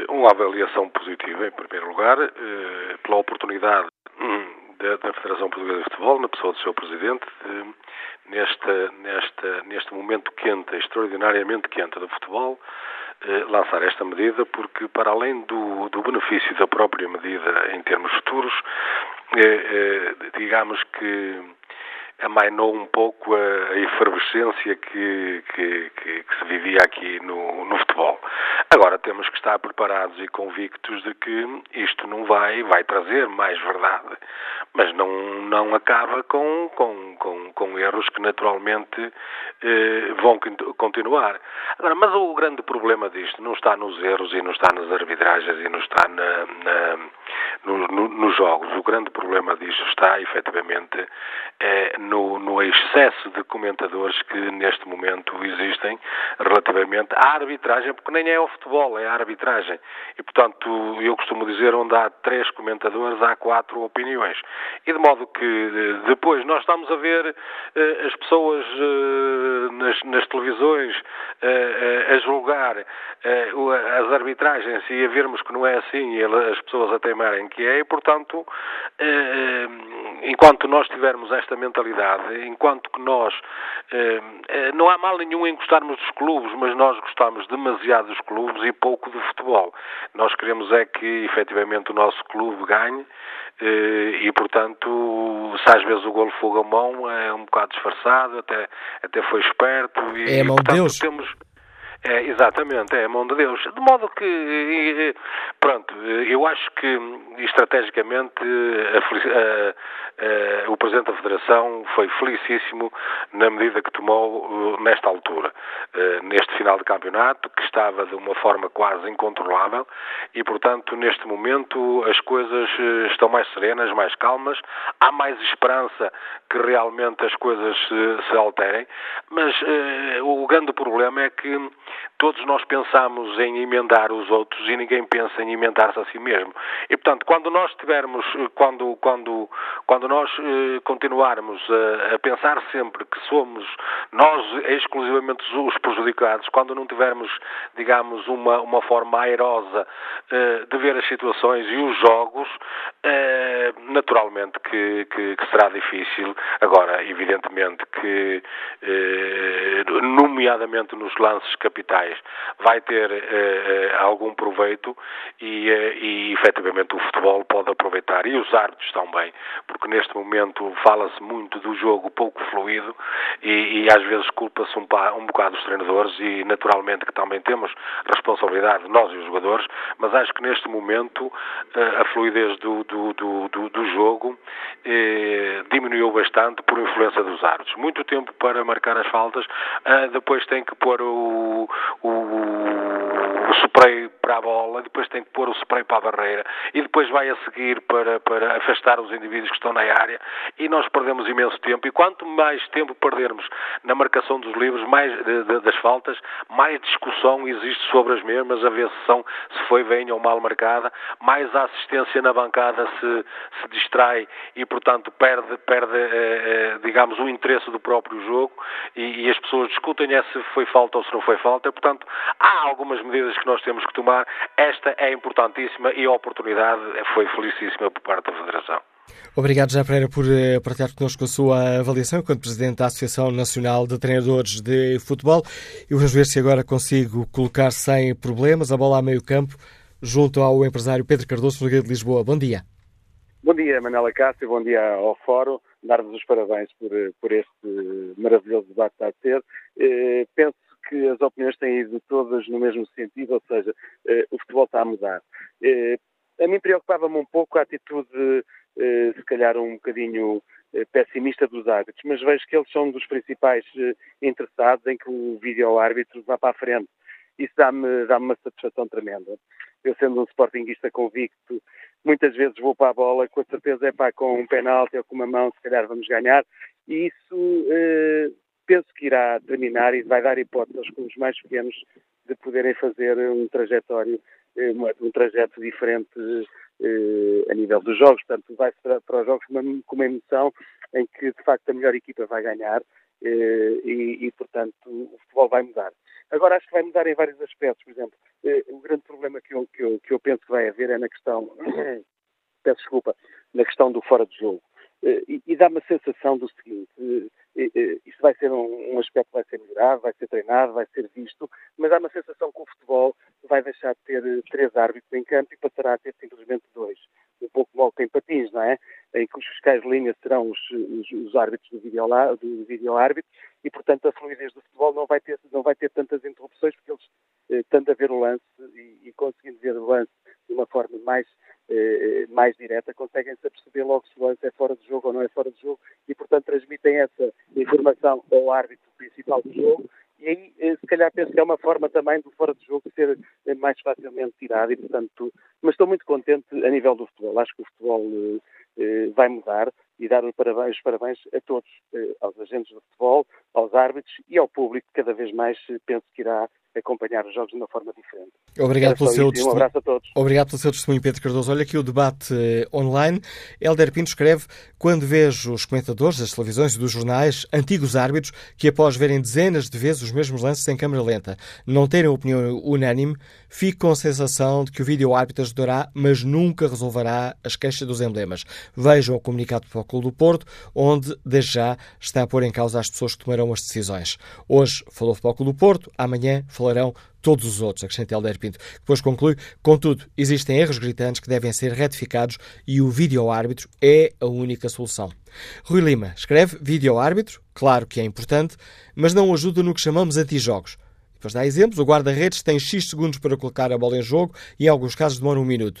Uma avaliação positiva, em primeiro lugar, pela oportunidade da, da Federação Portuguesa de Futebol, na pessoa do seu presidente, de, nesta, nesta, neste momento quente, extraordinariamente quente do futebol, eh, lançar esta medida, porque para além do, do benefício da própria medida em termos futuros, eh, eh, digamos que amainou um pouco a, a efervescência que, que, que, que se vivia aqui no, no futebol. Agora temos que estar preparados e convictos de que isto não vai, vai trazer mais verdade, mas não, não acaba com, com, com, com erros que naturalmente eh, vão continuar. Agora, mas o grande problema disto não está nos erros e não está nas arbitragens e não está na, na, no, no, nos jogos. O grande problema disto está, efetivamente, eh, No, no excesso de comentadores que neste momento existem relativamente à arbitragem, porque nem é o futebol, é a arbitragem. E, portanto, eu costumo dizer, onde há três comentadores, há quatro opiniões. E de modo que depois nós estamos a ver eh, as pessoas eh, nas, nas televisões eh, eh, a julgar eh, as arbitragens e a vermos que não é assim e as pessoas a teimarem que é. E, portanto, eh, enquanto nós tivermos esta mentalidade, enquanto que nós eh, não há mal nenhum em gostarmos dos clubes, mas nós gostamos demasiado dos clubes e pouco do futebol. Nós queremos é que efetivamente o nosso clube ganhe eh, e, portanto, se às vezes o golo fogo a mão é um bocado disfarçado, até, até foi esperto e, é, e portanto, Deus. temos... É, exatamente, é a mão de Deus. De modo que, e, pronto, eu acho que estrategicamente a, a, a, o Presidente da Federação foi felicíssimo na medida que tomou nesta altura, neste final de campeonato, que estava de uma forma quase incontrolável e, portanto, neste momento as coisas estão mais serenas, mais calmas, há mais esperança que realmente as coisas se, se alterem, mas o grande problema é que todos nós pensamos em emendar os outros e ninguém pensa em emendar-se a si mesmo. E, portanto, quando nós tivermos, quando, quando, quando nós eh, continuarmos a, a pensar sempre que somos nós exclusivamente os prejudicados, quando não tivermos, digamos, uma, uma forma airosa eh, de ver as situações e os jogos, eh, naturalmente que, que, que será difícil. Agora, evidentemente que, eh, nomeadamente nos lances capitais, vai ter eh, algum proveito e, eh, e efetivamente o futebol pode aproveitar, e os árbitros também, porque neste momento fala-se muito do jogo pouco fluido e, e às vezes culpa-se um, um bocado os treinadores, e naturalmente que também temos responsabilidade, nós e os jogadores, mas acho que neste momento eh, a fluidez do, do, do, do, do jogo eh, diminuiu bastante por influência dos árbitros. Muito tempo para marcar as faltas, eh, depois tem que pôr o O, o, o spray para a bola, depois tem que pôr o spray para a barreira e depois vai a seguir para, para afastar os indivíduos que estão na área, e nós perdemos imenso tempo, e quanto mais tempo perdermos na marcação dos livros, mais, de, de, das faltas, mais discussão existe sobre as mesmas, a ver se, são, se foi bem ou mal marcada, mais a assistência na bancada se, se distrai e, portanto, perde, perde eh, digamos, o interesse do próprio jogo, e, e as pessoas discutem é se foi falta ou se não foi falta. Portanto, há algumas medidas que nós temos que tomar. Esta é importantíssima e a oportunidade foi felicíssima por parte da Federação. Obrigado, João Pereira, por partilhar connosco a sua avaliação enquanto Presidente da Associação Nacional de Treinadores de Futebol. E vamos ver se agora consigo colocar sem problemas a bola a meio campo junto ao empresário Pedro Cardoso, Liga de Lisboa. Bom dia. Bom dia, Manuel Acácio. Bom dia ao Fórum. Dar-vos os parabéns por, por este maravilhoso debate que está a ter. Eh, penso que as opiniões têm ido todas no mesmo sentido, ou seja, eh, o futebol está a mudar. Eh, a mim preocupava-me um pouco a atitude, eh, se calhar um bocadinho eh, pessimista dos árbitros, mas vejo que eles são dos principais eh, interessados em que o vídeo-árbitro vá para a frente. Isso dá-me, dá-me uma satisfação tremenda. Eu, sendo um sportinguista convicto, muitas vezes vou para a bola com a certeza, é pá, com um penalti ou com uma mão, se calhar vamos ganhar, e isso... Eh, penso que irá terminar e vai dar hipótese aos clubes mais pequenos de poderem fazer um trajetório, um trajeto diferente a nível dos jogos. Portanto, vai-se para os jogos com uma emoção em que, de facto, a melhor equipa vai ganhar e, e portanto, o futebol vai mudar. Agora, acho que vai mudar em vários aspectos. Por exemplo, o grande problema que eu, que eu, que eu penso que vai haver é na questão, peço desculpa, na questão do fora de jogo. e, e dá-me a sensação do seguinte, isto vai ser um, um aspecto que vai ser melhorado, vai ser treinado, vai ser visto, mas dá-me a sensação que o futebol vai deixar de ter três árbitros em campo e passará a ter simplesmente dois. Um pouco como tem patins, não é? Em que os fiscais de linha serão os, os, os árbitros do vídeo-árbitro do video e, portanto, a fluidez do futebol não vai ter, não vai ter tantas interrupções porque eles eh, tanto a ver o lance e, e conseguindo ver o lance de uma forma mais, eh, mais direta, conseguem-se aperceber logo se o lance é fora de jogo ou não é fora de jogo e, portanto, transmitem essa informação ao árbitro principal do jogo e aí, eh, se calhar, penso que é uma forma também do fora de jogo ser eh, mais facilmente tirado e, portanto, mas estou muito contente a nível do futebol. Acho que o futebol... Eh, vai mudar e dar os parabéns, os parabéns a todos, aos agentes do futebol, aos árbitros e ao público que cada vez mais penso que irá acompanhar os jogos de uma forma diferente. Obrigado pelo seu testemunho. Um abraço a todos. Obrigado pelo seu testemunho, Pedro Cardoso. Olha aqui o debate online. Helder Pinto escreve, quando vejo os comentadores das televisões e dos jornais, antigos árbitros, que após verem dezenas de vezes os mesmos lances em câmara lenta, não terem opinião unânime, fico com a sensação de que o vídeo-árbitro ajudará, mas nunca resolverá as queixas dos emblemas. Vejam o comunicado do Futebol Clube do Porto, onde, desde já, está a pôr em causa as pessoas que tomarão as decisões. Hoje falou o Futebol Clube do Porto, amanhã falarão todos os outros, acrescenta Helder Pinto. Depois conclui, contudo, existem erros gritantes que devem ser retificados e o vídeo-árbitro é a única solução. Rui Lima escreve, vídeo-árbitro, claro que é importante, mas não ajuda no que chamamos anti-jogos. Depois dá exemplos, o guarda-redes tem X segundos para colocar a bola em jogo e em alguns casos demora um minuto.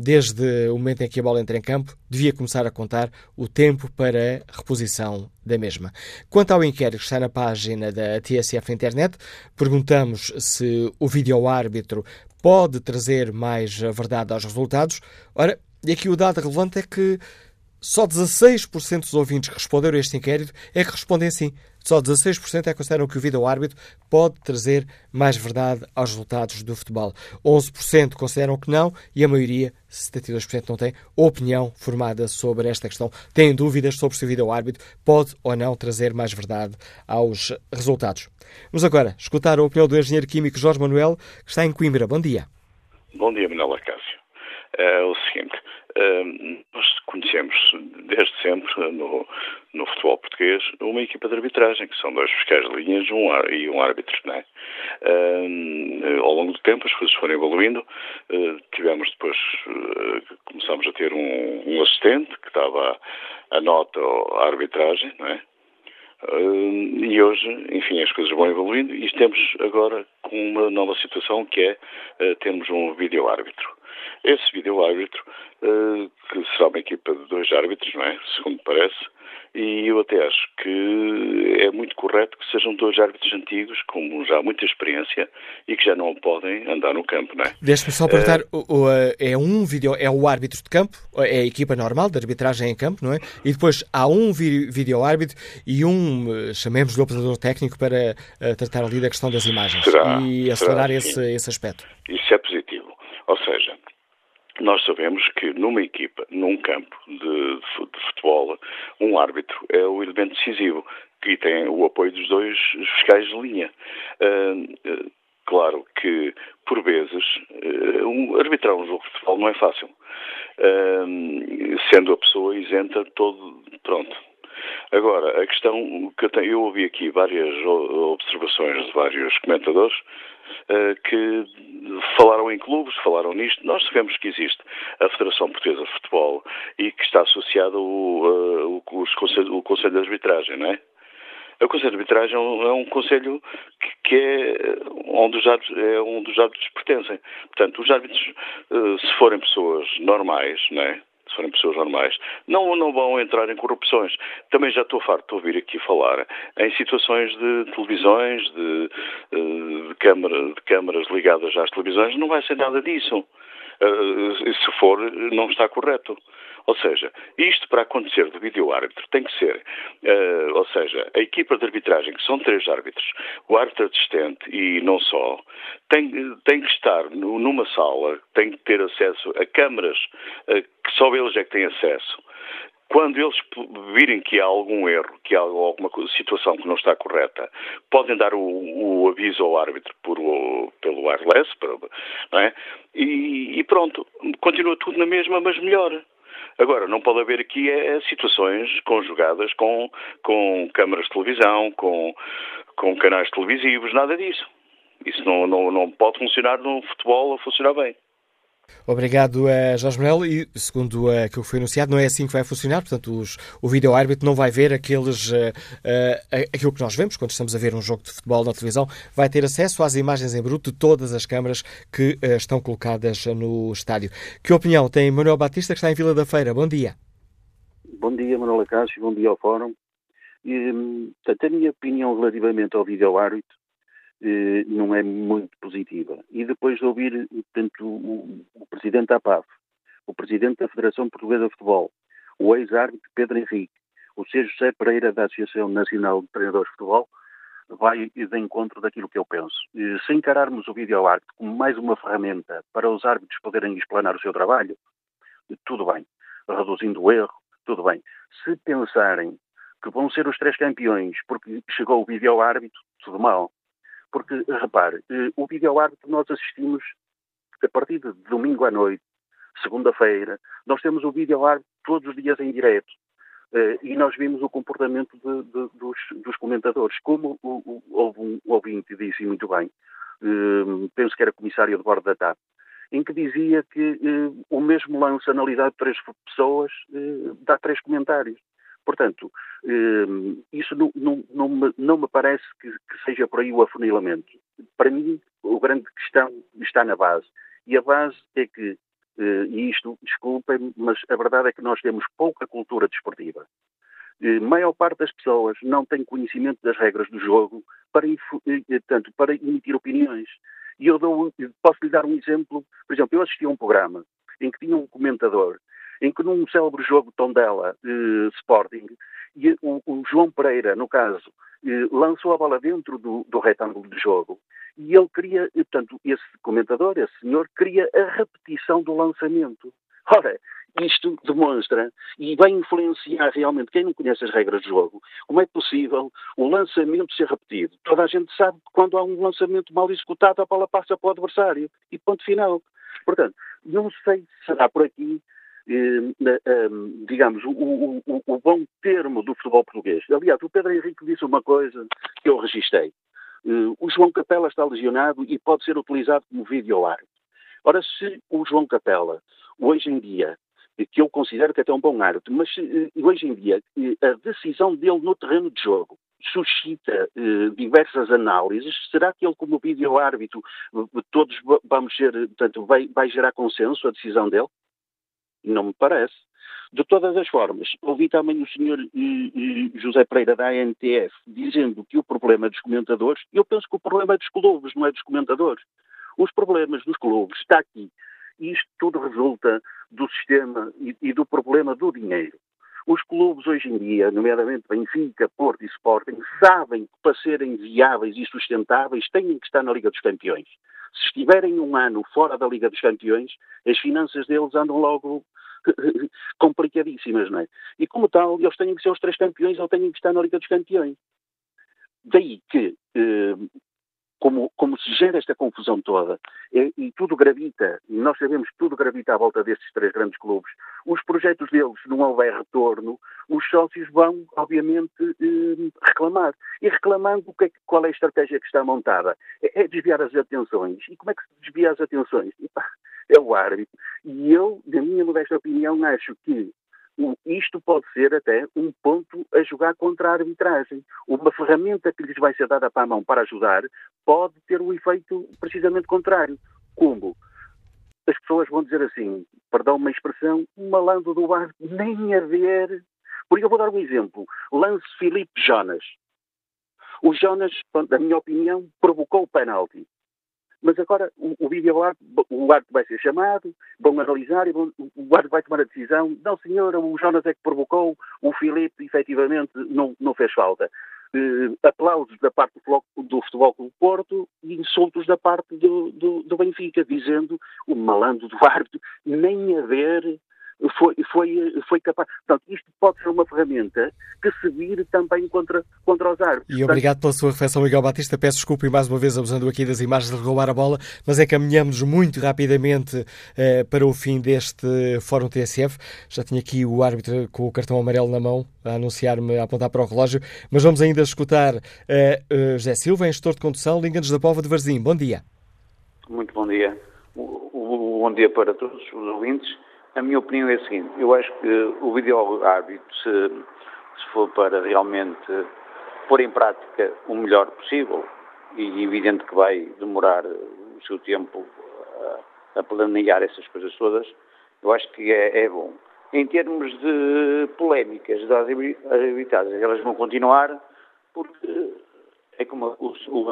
Desde o momento em que a bola entra em campo, devia começar a contar o tempo para a reposição da mesma. Quanto ao inquérito que está na página da T S F Internet, perguntamos se o vídeo-árbitro pode trazer mais verdade aos resultados. Ora, e aqui o dado relevante é que só dezasseis por cento dos ouvintes que responderam a este inquérito é que respondem sim. Só dezasseis por cento é que consideram que o vídeo-árbitro pode trazer mais verdade aos resultados do futebol. onze por cento consideram que não e a maioria, setenta e dois por cento, não tem opinião formada sobre esta questão. Têm dúvidas sobre se o vídeo-árbitro pode ou não trazer mais verdade aos resultados. Vamos agora escutar a opinião do engenheiro químico Jorge Manuel, que está em Coimbra. Bom dia. Bom dia, Manuel Acácio. É o seguinte... Uh, nós conhecemos desde sempre no, no futebol português uma equipa de arbitragem, que são dois fiscais de linhas um ar, e um árbitro, não é? Uh, ao longo do tempo as coisas foram evoluindo, uh, tivemos depois, uh, começámos a ter um, um assistente que dava a nota à arbitragem, não é? Uh, e hoje, enfim, as coisas vão evoluindo e estamos agora com uma nova situação que é, uh, temos um vídeo-árbitro. Esse vídeo-árbitro, uh, que será uma equipa de dois árbitros, não é? Segundo parece, e eu até acho que é muito correto que sejam dois árbitros antigos, com já muita experiência, e que já não podem andar no campo, não é? Deixe-me só perguntar, uh, é um vídeo, é o árbitro de campo, é a equipa normal de arbitragem em campo, não é? E depois há um vídeo-árbitro e um, chamemos de operador técnico para uh, tratar ali da questão das imagens será, e acelerar será, esse, esse aspecto. Isso é positivo. Ou seja, nós sabemos que numa equipa, num campo de, de futebol, um árbitro é o elemento decisivo, que tem o apoio dos dois fiscais de linha. Uh, claro que, por vezes, uh, um, arbitrar um jogo de futebol não é fácil, uh, sendo a pessoa isenta todo, pronto. Agora, a questão que eu tenho, eu ouvi aqui várias observações de vários comentadores, que falaram em clubes, falaram nisto. Nós sabemos que existe a Federação Portuguesa de Futebol e que está associado o, o, os conselho, o Conselho de Arbitragem, não é? O Conselho de Arbitragem é um conselho que, que é, onde os árbitros, é onde os árbitros pertencem. Portanto, os árbitros, se forem pessoas normais, não é? Se forem pessoas normais, não, não vão entrar em corrupções. Também já estou farto de ouvir aqui falar em situações de televisões, de, de, câmara, de câmaras ligadas às televisões, não vai ser nada disso. Uh, se for, não está correto. Ou seja, isto para acontecer do vídeo-árbitro tem que ser, uh, ou seja, a equipa de arbitragem, que são três árbitros, o árbitro assistente e não só, tem, tem que estar no, numa sala, tem que ter acesso a câmaras, uh, que só eles é que têm acesso. Quando eles virem que há algum erro, que há alguma situação que não está correta, podem dar o, o aviso ao árbitro por, o, pelo wireless, não é? E, e pronto, continua tudo na mesma, mas melhor. Agora, não pode haver aqui é, situações conjugadas com, com câmaras de televisão, com, com canais televisivos, nada disso. Isso não, não, não pode funcionar no futebol a funcionar bem. Obrigado, Jorge Manuel. E, segundo aquilo que foi anunciado, não é assim que vai funcionar. Portanto, os, o vídeo-árbitro não vai ver aqueles, uh, uh, aquilo que nós vemos quando estamos a ver um jogo de futebol na televisão. Vai ter acesso às imagens em bruto de todas as câmaras que uh, estão colocadas no estádio. Que opinião tem Manuel Batista, que está em Vila da Feira? Bom dia. Bom dia, Manuel Acácio. Bom dia ao Fórum. E, portanto, a minha opinião relativamente ao vídeo-árbitro não é muito positiva. E depois de ouvir tanto o, o Presidente da A P A F, o Presidente da Federação Portuguesa de Futebol, o ex-árbitro Pedro Henriques, o senhor José Pereira da Associação Nacional de Treinadores de Futebol, vai de encontro daquilo que eu penso. Se encararmos o vídeo-árbitro como mais uma ferramenta para os árbitros poderem explanar o seu trabalho, tudo bem. Reduzindo o erro, tudo bem. Se pensarem que vão ser os três campeões porque chegou o vídeo-árbitro, tudo mal. Porque, repare, o vídeo-árbitro nós assistimos a partir de domingo à noite, segunda-feira, nós temos o vídeo-árbitro todos os dias em direto e nós vimos o comportamento de, de, dos, dos comentadores. Como o, o, um ouvinte disse muito bem, penso que era comissário de bordo da T A P, em que dizia que o mesmo lance analisado por três pessoas dá três comentários. Portanto, isso não, não, não, me, não me parece que, que seja por aí o afunilamento. Para mim, o grande questão está na base. E a base é que, e isto, desculpem, mas a verdade é que nós temos pouca cultura desportiva. A maior parte das pessoas não tem conhecimento das regras do jogo para, tanto, para emitir opiniõos. E eu dou, posso-lhe dar um exemplo. Por exemplo, eu assisti a um programa em que tinha um comentador em que num célebre jogo Tondela eh, Sporting, e o, o João Pereira, no caso, eh, lançou a bola dentro do, do retângulo de jogo. E ele queria, e, portanto, esse comentador, esse senhor, queria a repetição do lançamento. Ora, isto demonstra e vai influenciar realmente quem não conhece as regras do jogo. Como é possível o lançamento ser repetido? Toda a gente sabe que quando há um lançamento mal executado, a bola passa para o adversário e ponto final. Portanto, não sei se será por aqui digamos, o, o, o bom termo do futebol português. Aliás, o Pedro Henrique disse uma coisa que eu registrei. O João Capela está lesionado e pode ser utilizado como vídeo-árbitro. Ora, se o João Capela, hoje em dia, que eu considero que é até um bom árbitro, mas se, hoje em dia a decisão dele no terreno de jogo suscita eh, diversas análises, será que ele, como vídeo-árbitro, todos vamos ser, portanto, vai, vai gerar consenso a decisão dele? Não me parece. De todas as formas, ouvi também o senhor José Pereira da A N T F dizendo que o problema é dos comentadores. Eu penso que o problema é dos clubes, não é dos comentadores. Os problemas dos clubes está aqui. E isto tudo resulta do sistema e, e do problema do dinheiro. Os clubes hoje em dia, nomeadamente Benfica, Porto e Sporting, sabem que para serem viáveis e sustentáveis têm que estar na Liga dos Campeões. Se estiverem um ano fora da Liga dos Campeões, as finanças deles andam logo complicadíssimas, não é? E como tal, eles têm que ser os três campeões ou têm que estar na Liga dos Campeões. Daí que, eh, como, como se gera esta confusão toda, e, e tudo gravita, e nós sabemos que tudo gravita à volta destes três grandes clubes, os projetos deles não houver retorno, os sócios vão, obviamente, eh, reclamar. E reclamando, o que é, qual é a estratégia que está montada? É, é desviar as atenções. E como é que se desvia as atenções? É o árbitro. E eu, na minha modesta opinião, acho que isto pode ser até um ponto a jogar contra a arbitragem. Uma ferramenta que lhes vai ser dada para a mão para ajudar pode ter um efeito precisamente contrário. Como? As pessoas vão dizer assim, perdão uma expressão, um malandro do bar, nem a ver. Porque eu vou dar um exemplo. Lance Filipe Jonas. O Jonas, na minha opinião, provocou o penalti. Mas agora o, o vídeo-árbitro, o árbitro vai ser chamado, vão analisar e vão, o árbitro vai tomar a decisão. Não, senhora, o Jonas é que provocou, o Filipe efetivamente não, não fez falta. Uh, aplausos da parte do, do Futebol Clube do Porto e insultos da parte do, do, do Benfica, dizendo o malandro do árbitro nem a ver foi, foi, foi capaz. Portanto, isto pode ser uma ferramenta que se vire também contra, contra os árbitros. E portanto, obrigado pela sua reflexão, Miguel Batista. Peço desculpa e mais uma vez, abusando aqui das imagens de roubar a bola, mas é que caminhamos muito rapidamente eh, para o fim deste Fórum T S F. Já tinha aqui o árbitro com o cartão amarelo na mão a anunciar-me, a apontar para o relógio, mas vamos ainda escutar eh, eh, José Silva, gestor de condução, Linganos da Póvoa de Varzim. Bom dia. Muito bom dia. Bom dia para todos os ouvintes. A minha opinião é a seguinte: eu acho que o vídeo-árbitro, se, se for para realmente pôr em prática o melhor possível, e evidente que vai demorar o seu tempo a, a planear essas coisas todas, eu acho que é, é bom. Em termos de polémicas das arbitragens, elas vão continuar, porque é como o, o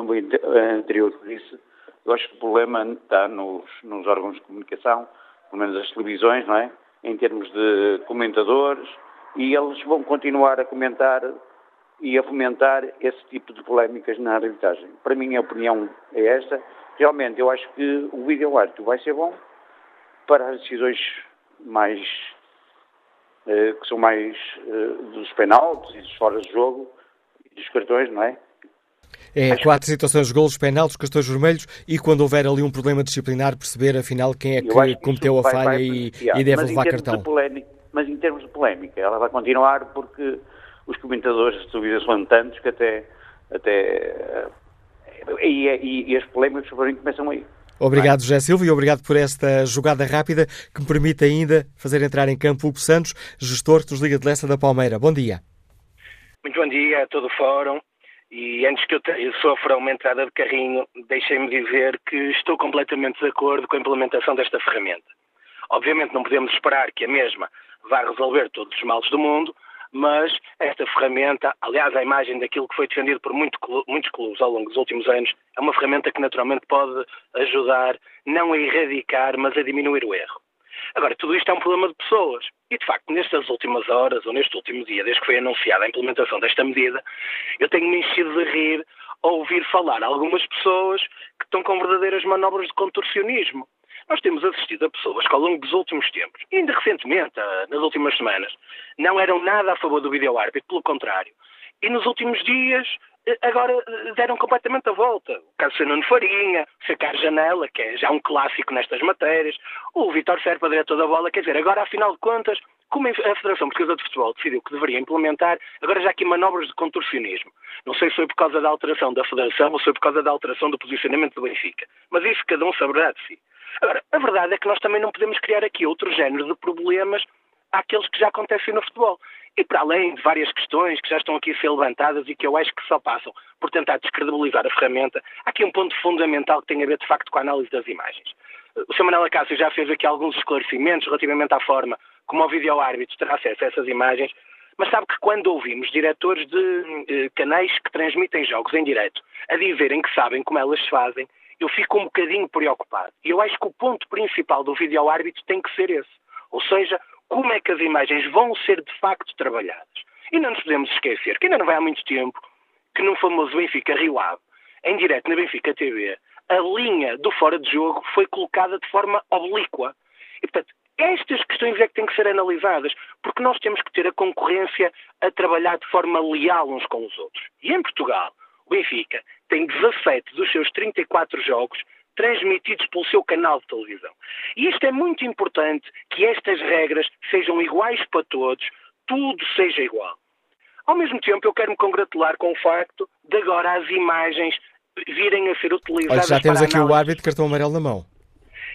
anterior disse. Eu acho que o problema está nos, nos órgãos de comunicação, pelo menos as televisões, não é? Em termos de comentadores, e eles vão continuar a comentar e a fomentar esse tipo de polémicas na arbitragem. Para mim, a opinião é esta. Realmente, eu acho que o vídeo-árbitro vai ser bom para as decisões mais, eh, que são mais eh, dos penaltis e dos fora de jogo, e dos cartões, não é? É, quatro situações de golos, penaltis, cartões vermelhos, e quando houver ali um problema disciplinar, perceber afinal quem é que cometeu a vai, falha vai e, e deve mas levar cartão. De polémica, mas em termos de polémica, ela vai continuar, porque os comentadores de televisão são tantos que até... até e, e, e as polémicas sobre mim começam aí. Obrigado, José Silva, e obrigado por esta jogada rápida que me permite ainda fazer entrar em campo Hugo Santos, gestor dos Liga de Lessa da Palmeira. Bom dia. Muito bom dia a todo o fórum. E antes que eu, eu sofra uma entrada de carrinho, deixem-me dizer que estou completamente de acordo com a implementação desta ferramenta. Obviamente não podemos esperar que a mesma vá resolver todos os males do mundo, mas esta ferramenta, aliás, a imagem daquilo que foi defendido por muito, muitos clubes ao longo dos últimos anos, é uma ferramenta que naturalmente pode ajudar não a erradicar, mas a diminuir o erro. Agora, tudo isto é um problema de pessoas. E, de facto, nestas últimas horas, ou neste último dia, desde que foi anunciada a implementação desta medida, eu tenho-me enchido de rir a ouvir falar a algumas pessoas que estão com verdadeiras manobras de contorcionismo. Nós temos assistido a pessoas que, ao longo dos últimos tempos, e ainda recentemente, nas últimas semanas, não eram nada a favor do vídeo-árbitro, pelo contrário. E, nos últimos dias, agora deram completamente a volta. O caso Fernando Farinha, Sacar Janela, que é já um clássico nestas matérias, o Vítor Serpa, diretor da bola, quer dizer, agora, afinal de contas, como a Federação Portuguesa de Futebol decidiu que deveria implementar, agora já há aqui manobras de contorcionismo. Não sei se foi por causa da alteração da Federação ou se foi por causa da alteração do posicionamento do Benfica, mas isso cada um saberá de si. Agora, a verdade é que nós também não podemos criar aqui outro género de problemas àqueles que já acontecem no futebol. E para além de várias questões que já estão aqui a ser levantadas e que eu acho que só passam por tentar descredibilizar a ferramenta, há aqui um ponto fundamental que tem a ver, de facto, com a análise das imagens. O senhor Manuel Acácio já fez aqui alguns esclarecimentos relativamente à forma como o vídeo-árbitro terá acesso a essas imagens, mas sabe que quando ouvimos diretores de eh, canais que transmitem jogos em direto a dizerem que sabem como elas se fazem, eu fico um bocadinho preocupado. E eu acho que o ponto principal do vídeo-árbitro tem que ser esse. Ou seja, como é que as imagens vão ser de facto trabalhadas. E não nos podemos esquecer que ainda não vai há muito tempo que num famoso Benfica Rio Ave, em direto na Benfica T V, a linha do fora de jogo foi colocada de forma oblíqua. E, portanto, estas questões é que têm que ser analisadas, porque nós temos que ter a concorrência a trabalhar de forma leal uns com os outros. E em Portugal, o Benfica tem dezassete dos seus trinta e quatro jogos transmitidos pelo seu canal de televisão. E isto é muito importante, que estas regras sejam iguais para todos, tudo seja igual. Ao mesmo tempo, eu quero me congratular com o facto de agora as imagens virem a ser utilizadas. Olha, já temos para aqui análise. O árbitro de cartão amarelo na mão.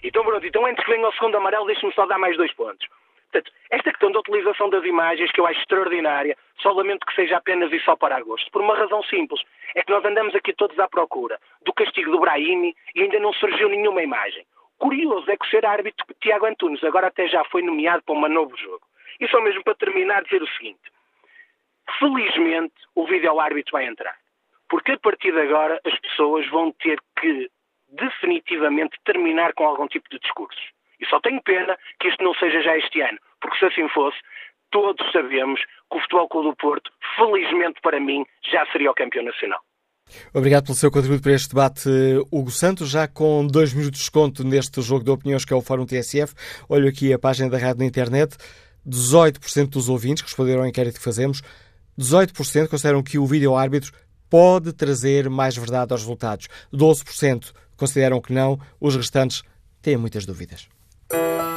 Então, pronto, então antes que venha ao segundo amarelo, deixe-me só dar mais dois pontos. Portanto, esta questão da utilização das imagens, que eu acho extraordinária, só lamento que seja apenas e só para agosto, por uma razão simples, é que nós andamos aqui todos à procura do castigo do Brahimi e ainda não surgiu nenhuma imagem. Curioso é que o ser árbitro Tiago Antunes agora até já foi nomeado para um novo jogo. E só mesmo para terminar dizer o seguinte, felizmente o vídeo-árbitro vai entrar, porque a partir de agora as pessoas vão ter que definitivamente terminar com algum tipo de discursos. E só tenho pena que isto não seja já este ano, porque se assim fosse, todos sabemos que o Futebol Clube do Porto, felizmente para mim, já seria o campeão nacional. Obrigado pelo seu contributo para este debate, Hugo Santos. Já com dois minutos de desconto neste jogo de opiniões que é o Fórum T S F, olho aqui a página da rádio na internet, dezoito por cento dos ouvintes que responderam ao inquérito que fazemos dezoito por cento consideram que o vídeo-árbitro pode trazer mais verdade aos resultados. doze por cento consideram que não. Os restantes têm muitas dúvidas.